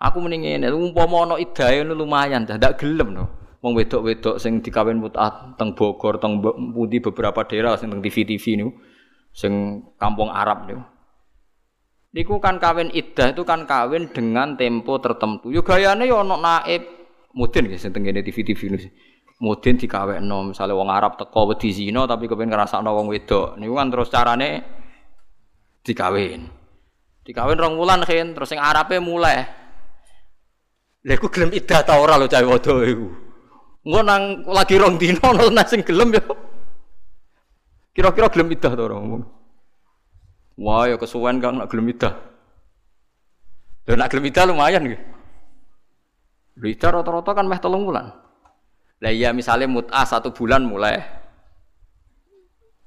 Aku mendingin, umpama ana idahe lumayan, ndak gelem to. Wong wedok-wedok sing dikawin mut'ah teng Bogor, teng pundi beberapa daerah sing teng TV-TV niku, sing kampung Arab niku. Niku kan kawin iddah itu kan kawin dengan tempo tertentu. Yo gayane yo ana naib mudin sing teng ngene TV-TV niku. Mudin dikawekno, misale wong Arab teko wedi zina tapi kepengin ngrasakno wong wedok. Niku kan terus carane dikawin. Dikawin 2 bulan khen, terus sing Arabe mulai. Lha iku gelem iddah ta ora lho cah wodo iku. Engko nang lagi rong dina ana sing gelem ya. Kira-kira gelem iddah ta ora ngomong. Wah ya kesuwen kan nek gelem iddah. Lha nek gelem iddah lumayan nggih. Iddah rata-rata kan meh 3 bulan. Lah iya misale mut'ah 1 bulan mulai.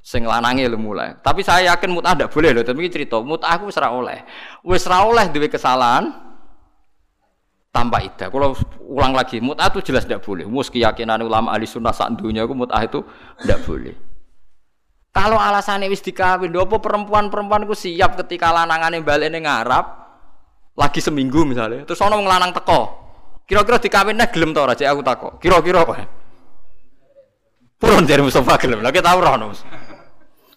Sing lanange lho mulai. Tapi saya yakin mut'ah ndak boleh lho, tapi iki cerita. Mut'ah ku wis ra oleh. Wis ra oleh duwe kesalahan. Tambah iddah. Kalau ulang lagi, mut'ah itu jelas tidak boleh. Meski keyakinan ulama ahli sunnah sak dunia itu mut'ah itu tidak boleh. Kalau alasannya wis dikawin, apa perempuan-perempuan ku siap ketika lanangane balene ngarap lagi seminggu misalnya, terus ana wong lanang teko. Kira-kira dikawinnya gelem tau raja aku takok. Kira-kira apa? Purun dari Mustafa gelem. Lah kita tahu rono.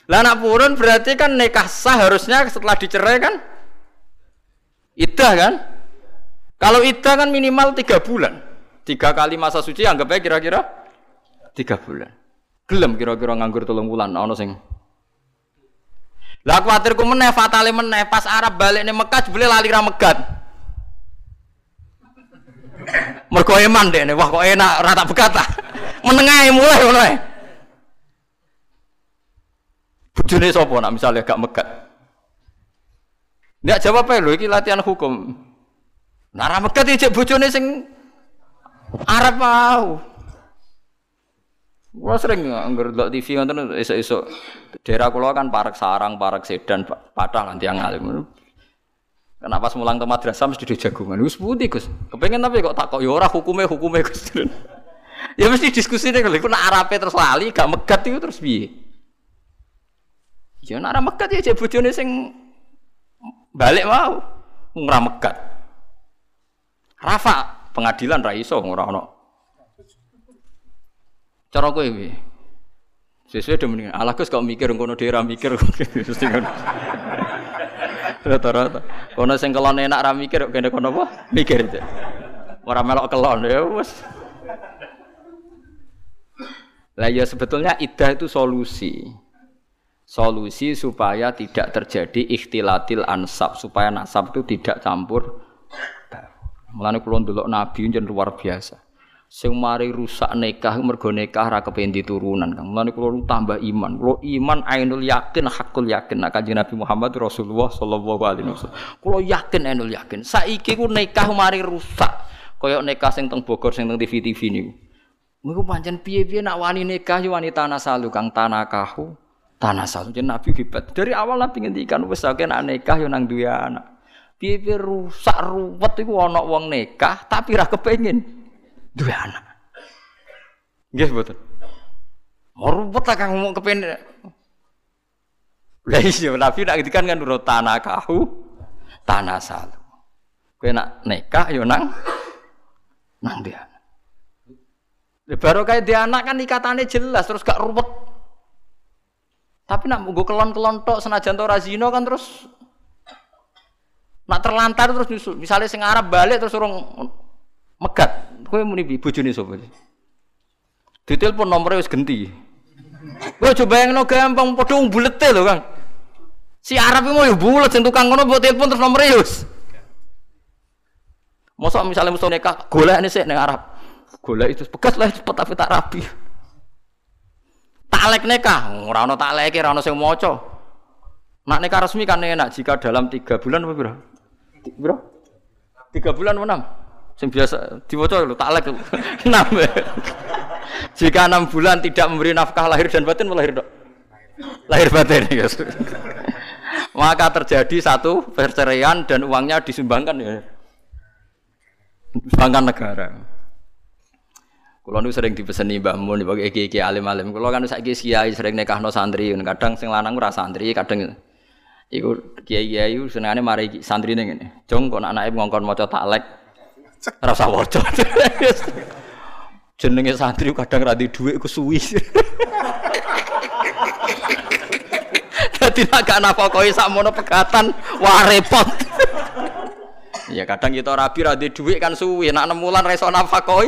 Lah nak purun berarti kan nikah sah harusnya setelah dicerai kan? Iddah kan? Kalau iddah kan minimal 3 bulan. 3 kali masa suci anggapnya kira-kira 3 bulan. Gelem kira-kira nganggur 3 bulan ana sing. Lah kuwatirku meneh fatale meneh pas Arab balikne Mekah jebule lali ra megat. Mergo eman dekne, wah kok enak ora tak bekat ta. Menengae mulai ngono ae. Bojone sapa nak misale gak megat. Ndak jawab ae lho iki latihan hukum. Nek ra megat iki bojone sing Arab wae. Wah sering angger delok TV ngoten esuk-esuk. Daerah kula kan Parek Sarang, Parek Sedan, Patah lan tiyang alim. Kenapa semulang ke madrasah mesti dijagungan? Wis putih, Gus. Kepengen tapi kok tak kok ya ora hukume Gus. Ya mesti diskusine lho, nek arape terus lali gak megat itu terus piye? Ya nek ora megat ya jek bojone sing balik mau ora megat. Rafa pengadilan ra iso ora ono. Cara kowe piye? Sesuai do mendingan. Ala Gus kok mikir ngono dhewe ra mikir mesti ngono. Rata-rata kono sing kelon enak ra mikir kok kene kono apa mikir itu ora melok kelon ya wis lah ya sebetulnya iddah itu solusi supaya tidak terjadi ikhtilatil ansab supaya nasab itu tidak campur mulane kula ndelok nabi njen luar biasa sing mari rusak nikah mergo nikah ra kependi turunan kan mulane kula tambah iman kula iman ainul yakin hakul yakin nek kanjeng Nabi Muhammad Rasulullah sallallahu alaihi wasallam kula yakin ainul yakin saiki ku nikah mari rusak kaya nikah sing teng Bogor sing teng TV niku niku pancen piye-piye nak wani nikah yo wani tanah salu kang tanah kahu tanah salu jeneng Nabi hebat dari awal Nabi ngendikan wis akeh nak nikah yo nang duwe anak piye-piye rusak ruwet iku ana wong nikah tapi ra kepengin dua anak, guys betul. Mau rumput lah kang mau kepengen. Guys, Nabi nak gitu kan nurut tanah kahu, tanah salu. Kau nak nikah, yo nang dia. Baru kayak dia anak kan ikatannya jelas, terus gak rumput. Tapi nak gue kelon tok senajan to razino kan terus. Nak terlantar terus nyusul. Misalnya sing Arab balik terus orang megat. Kowe muni bojone sapa? Ditelepon nomere wis genti. Kowe coba bayangno gampang padha mbulete lho, Kang. Si Arab iki yo bulet sing tukang ngono mbok telepon terus nomere yo. Mosok misale mesti nikah, golekne sik ning Arab. Golek terus pegas lah cepet tapi tak rapi. Tak lek nikah, ora ono tak leke, ora ono sing maca. Nek nikah resmi kan enak jika dalam 3 bulan apa pira? Pira? 3 bulan apa 6? Sing biasa diwaca lho tak lek 6. Jika 6 bulan tidak memberi nafkah lahir dan batin melahir dok. Lahir batin ya. Maka terjadi satu perceraian dan uangnya disumbangkan ya. Disumbangkan negara. Kulo nu sering dipeseni Mbah Mun dibagi iki-iki alim-alim. Kulo kan saiki kiai sering nikahno santri, kadang sing lanang ora santri, kadang iku kiai-kiai senengane mari santrine ngene. Jong kok anake ngongkon maca taklek rasa wajar, jenenge santri kadang radi duit kesuwi. Jadi nak apa kau isak mono pegatan, wah repot. Ya kadang kita rabi radi duit kan suwi, nak nemulan reso napa kau,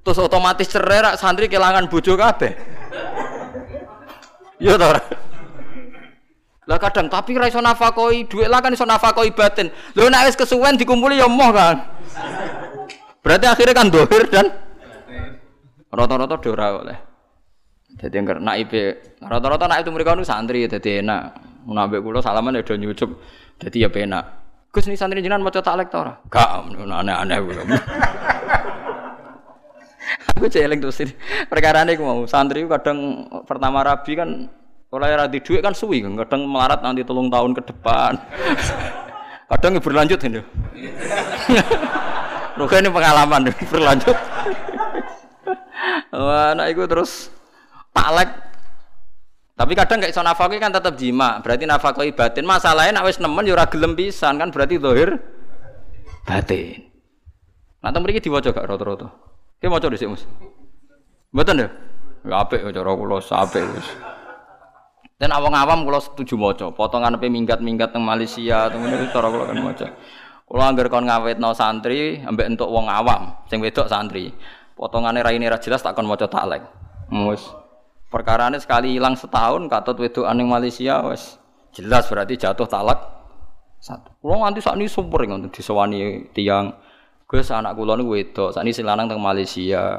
terus otomatis cerai santri kehilangan bojo kabeh. Yo tau. Lah kadang tapi ra iso nafakoi dhuwit lah kan iso nafakoi batin. Lho nek wis kesuwen dikumpuli ya emoh kan. Berarti akhirnya kan dohir dan rata-rata do ora oleh. Dadi engker naibe rata-rata naib mriko nu santri dadi enak. Mun ambek kula salaman ya do nyucup. Dadi ya penak. Gus ni santri jenengan maca taklek ta ora? Gak aneh-aneh kula. Aku celeng terus iki. Perkarane iku mau santri kadang pertama rabi kan kalau era di duit kan suwi, kadang melarat nanti 3 tahun ke depan, kadang berlanjut ini. Ruka ini pengalaman berlanjut. Nah, itu terus taklek. Tapi kadang nggak bisa nafkah kan tetap jima, berarti nafkah batin. Masalahnya nak wes nemen, jurah gelem pisan kan berarti dohir batin. Nanti mereka diwajah gak roto-roto. Ini wajah disini mas. Betul ya? Gak apik wajah kulo sapik mas. Dan awam-awam kulo setuju wajah. Potongan sampai minggat-minggat di Malaysia. Itu cara kulo kan wajah. Kulo anggar kon ngawet no santri ambek entuk wong awam. Sing wedok santri. Potongannya raine ra jelas tak kon wajah taklek. Mus. Perkarane sekali hilang setahun katut wedokan ning Malaysia wis. Jelas berarti jatuh talak satu. Kulo nganti sakniki super ngoten disewani tiyang. Gus anak kula niku wedok, sakniki sing lanang teng Malaysia.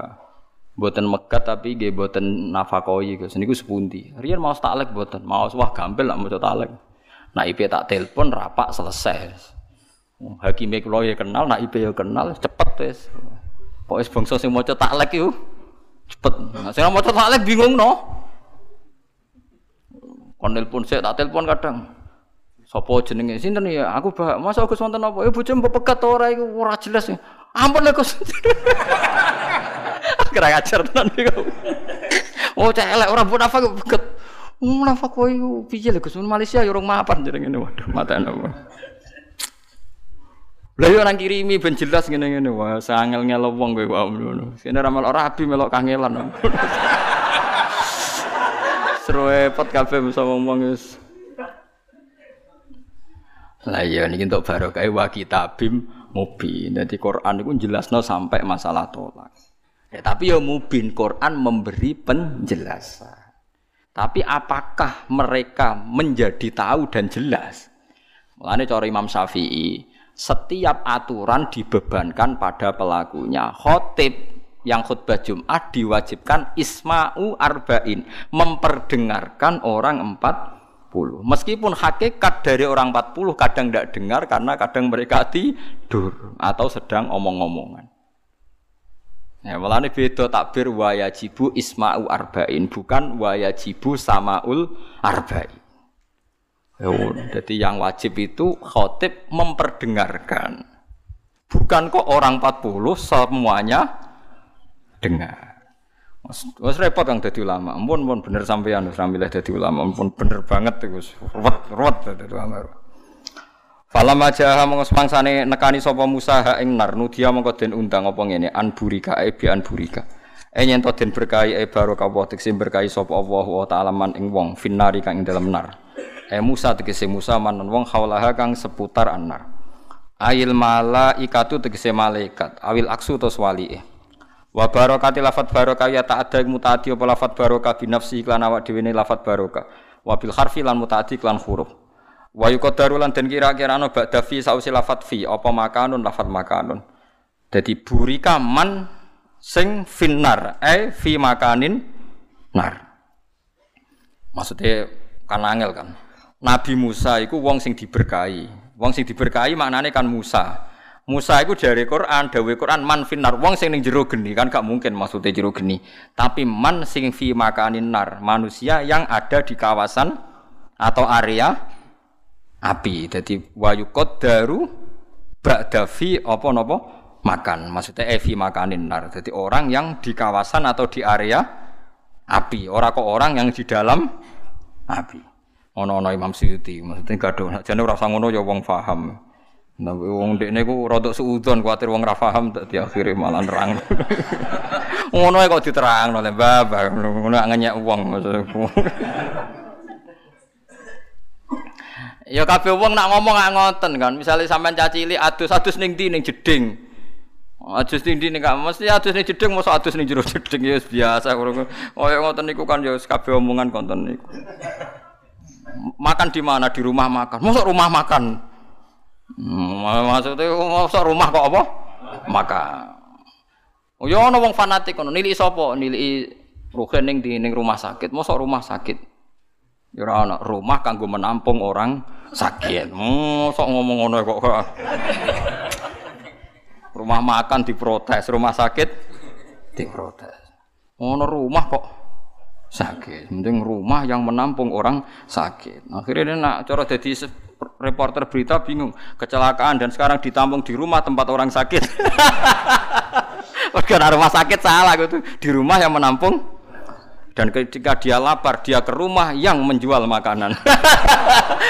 Mboten megat tapi nggih mboten nafakoi Gus. Niku sepundi? Riyen maos talak mboten, maos wah gampil lak maca talak. Nek IP tak telepon rapak selesai. Hakime kula ya kenal, nek IP ya kenal, cepet wis. Kok wis bangsa sing maca talak iku cepet. Sing maca talak bingung no. Konelpon saya tak telepon kadang. Sopo jenenge sinten ya? Aku bah, masa Gus wonten apa? Bojomu pegat ora iku ora jelas. Ampun lho Gus. Kira ngajar tenan iki. Oh cah elek ora munafik pegat. Munafik kowe iku piye lho Gus? Malaysia ya urung mapan jenenge ngene. Waduh matane apa. Lah yo nang kirimi ben jelas ngene-ngene. Wah, sangel-ngel wong kowe kok ngono. Sine ra melok rabi melok kangelan. Serepot kabeh bisa ngomong wis. Lah iya niki entuk barokah wa kitabim mubin. Dadi Quran niku jelasno sampai masalah tolak. Ya tapi ya mubin Quran memberi penjelasan. Tapi apakah mereka menjadi tahu dan jelas? Mulane cara Imam Syafi'i, setiap aturan dibebankan pada pelakunya. Khotib yang khutbah Jum'ah diwajibkan isma'u arba'in, memperdengarkan orang 40. Meskipun hakikat dari orang 40 kadang tidak dengar karena kadang mereka tidur atau sedang omong-omongan. Nah, malah ini beda takbir wayajibu isma'u arba'in, bukan wayajibu sama'ul arba'in. Jadi yang wajib itu khotib memperdengarkan, bukan kok orang 40 semuanya dengar. Wes repot kang dadi ulama. Ampun bener sampean wis milih dadi ulama. Ampun bener banget iku. Ruwet dadi ulama. Fala majaha mongko sepangsane nekani sapa Musa ha ing nar nudia mongko den undang apa ngene anburika e bi anburika. Yen to den berkahi e barokah wa teksim berkahi sapa Allah wa taala man ing wong finari kang ing dalem nar. Musa tegese Musa manan wong haulaha kang seputar anar. Ail malaikatu tegese malaikat, awil aksu to swalike. Wa barokati lafadz barokah ya ta'addi mutaaddi apa lafadz barokah binafsi iklan awak dhewe ne lafadz barokah wa bil harfi lan mutaaddi iklan huruf wa yuqaddaru lan den kira-kirano ba'da fi sausi lafadz fi apa makanun lafadz makanun dadi burika man sing finnar ai fi makanin nar maksude kan angel kan Nabi Musa iku wong sing diberkahi maknane kan Musa itu dari Quran, dawe Quran man finnar wong sing ning jero geni kan gak mungkin maksudnya jero geni. Tapi man sing fi makanin nar, manusia yang ada di kawasan atau area api. Dadi wa yuqaddaru ba'da fi apa-apa makan. Maksudnya fi makanin nar. Dadi orang yang di kawasan atau di area api, ora kok orang yang di dalam api. Ono Imam Suyuti, maksudnya gaduh. Jane ora sangono ya wong paham. Nah, wong dekne ku rada suudzon kuwatir wong ra paham tak diakhiri malah nerang. Ngono ae kok diterangno le babak ngono ngenyek wong. Ya kabeh wong nak ngomong gak ngoten kan. Misale sampean cacili adus-adus ning ndi ning jeding. Adus ning ndi ning gak mesti adus ning jeding mosok adus ning jero jeding ya biasa ngono. Kaya ngoten niku kan ya kabeh omongan konten niku. Makan di mana? Di rumah makan. Mosok rumah makan. Maksudnya masuk rumah kok apa? Maka ya ada orang fanatik nilai apa? Nilai ruhen di rumah sakit masuk rumah sakit ya ada rumah kanggo menampung orang sakit masuk ngomong-ngomong kok rumah makan diprotes rumah sakit diprotes ada rumah kok sakit penting rumah yang menampung orang sakit akhirnya nak cara jadi reporter berita bingung kecelakaan dan sekarang ditampung di rumah tempat orang sakit karena rumah sakit salah gitu di rumah yang menampung dan ketika dia lapar dia ke rumah yang menjual makanan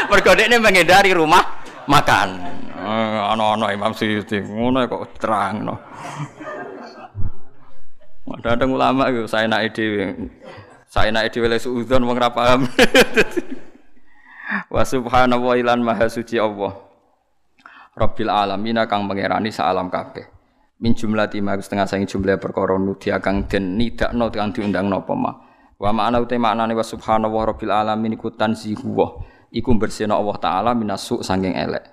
mereka ini menghindari rumah makan ana-ana Imam Suyuti ngono kok terangno. Ada ulama iku saenake dhewe. Saenake dhewe le suudzon wong ra paham. Wa subhanallahi lan maha suci Allah. Rabbil alamin kang pangerani sak alam kabeh. Min jumlah timah setengah saking jumlah perkara nudia kang den nidakno kang diundang napa mah. Wa ma'ana uta maknane wa subhanallahi rabbil alamin iku tanzihu iku bersihna Allah Ta'ala minasuk sangking elek.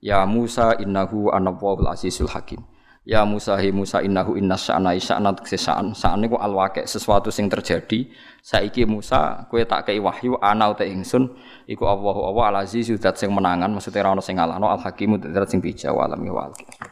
Ya Musa innahu anawawul azizul hakim. Ya Musa hi Musa innahu innas sya'nai sya'nat kesesaan. Sa'an ini ku alwake sesuatu yang terjadi. Saiki Musa kue tak kei wahyu anau te ingsun. Iku Allahu Allah al-azizu dat sing menangan. Maksudnya rana sing alahno al-hakimu dat sing bijawalami walki.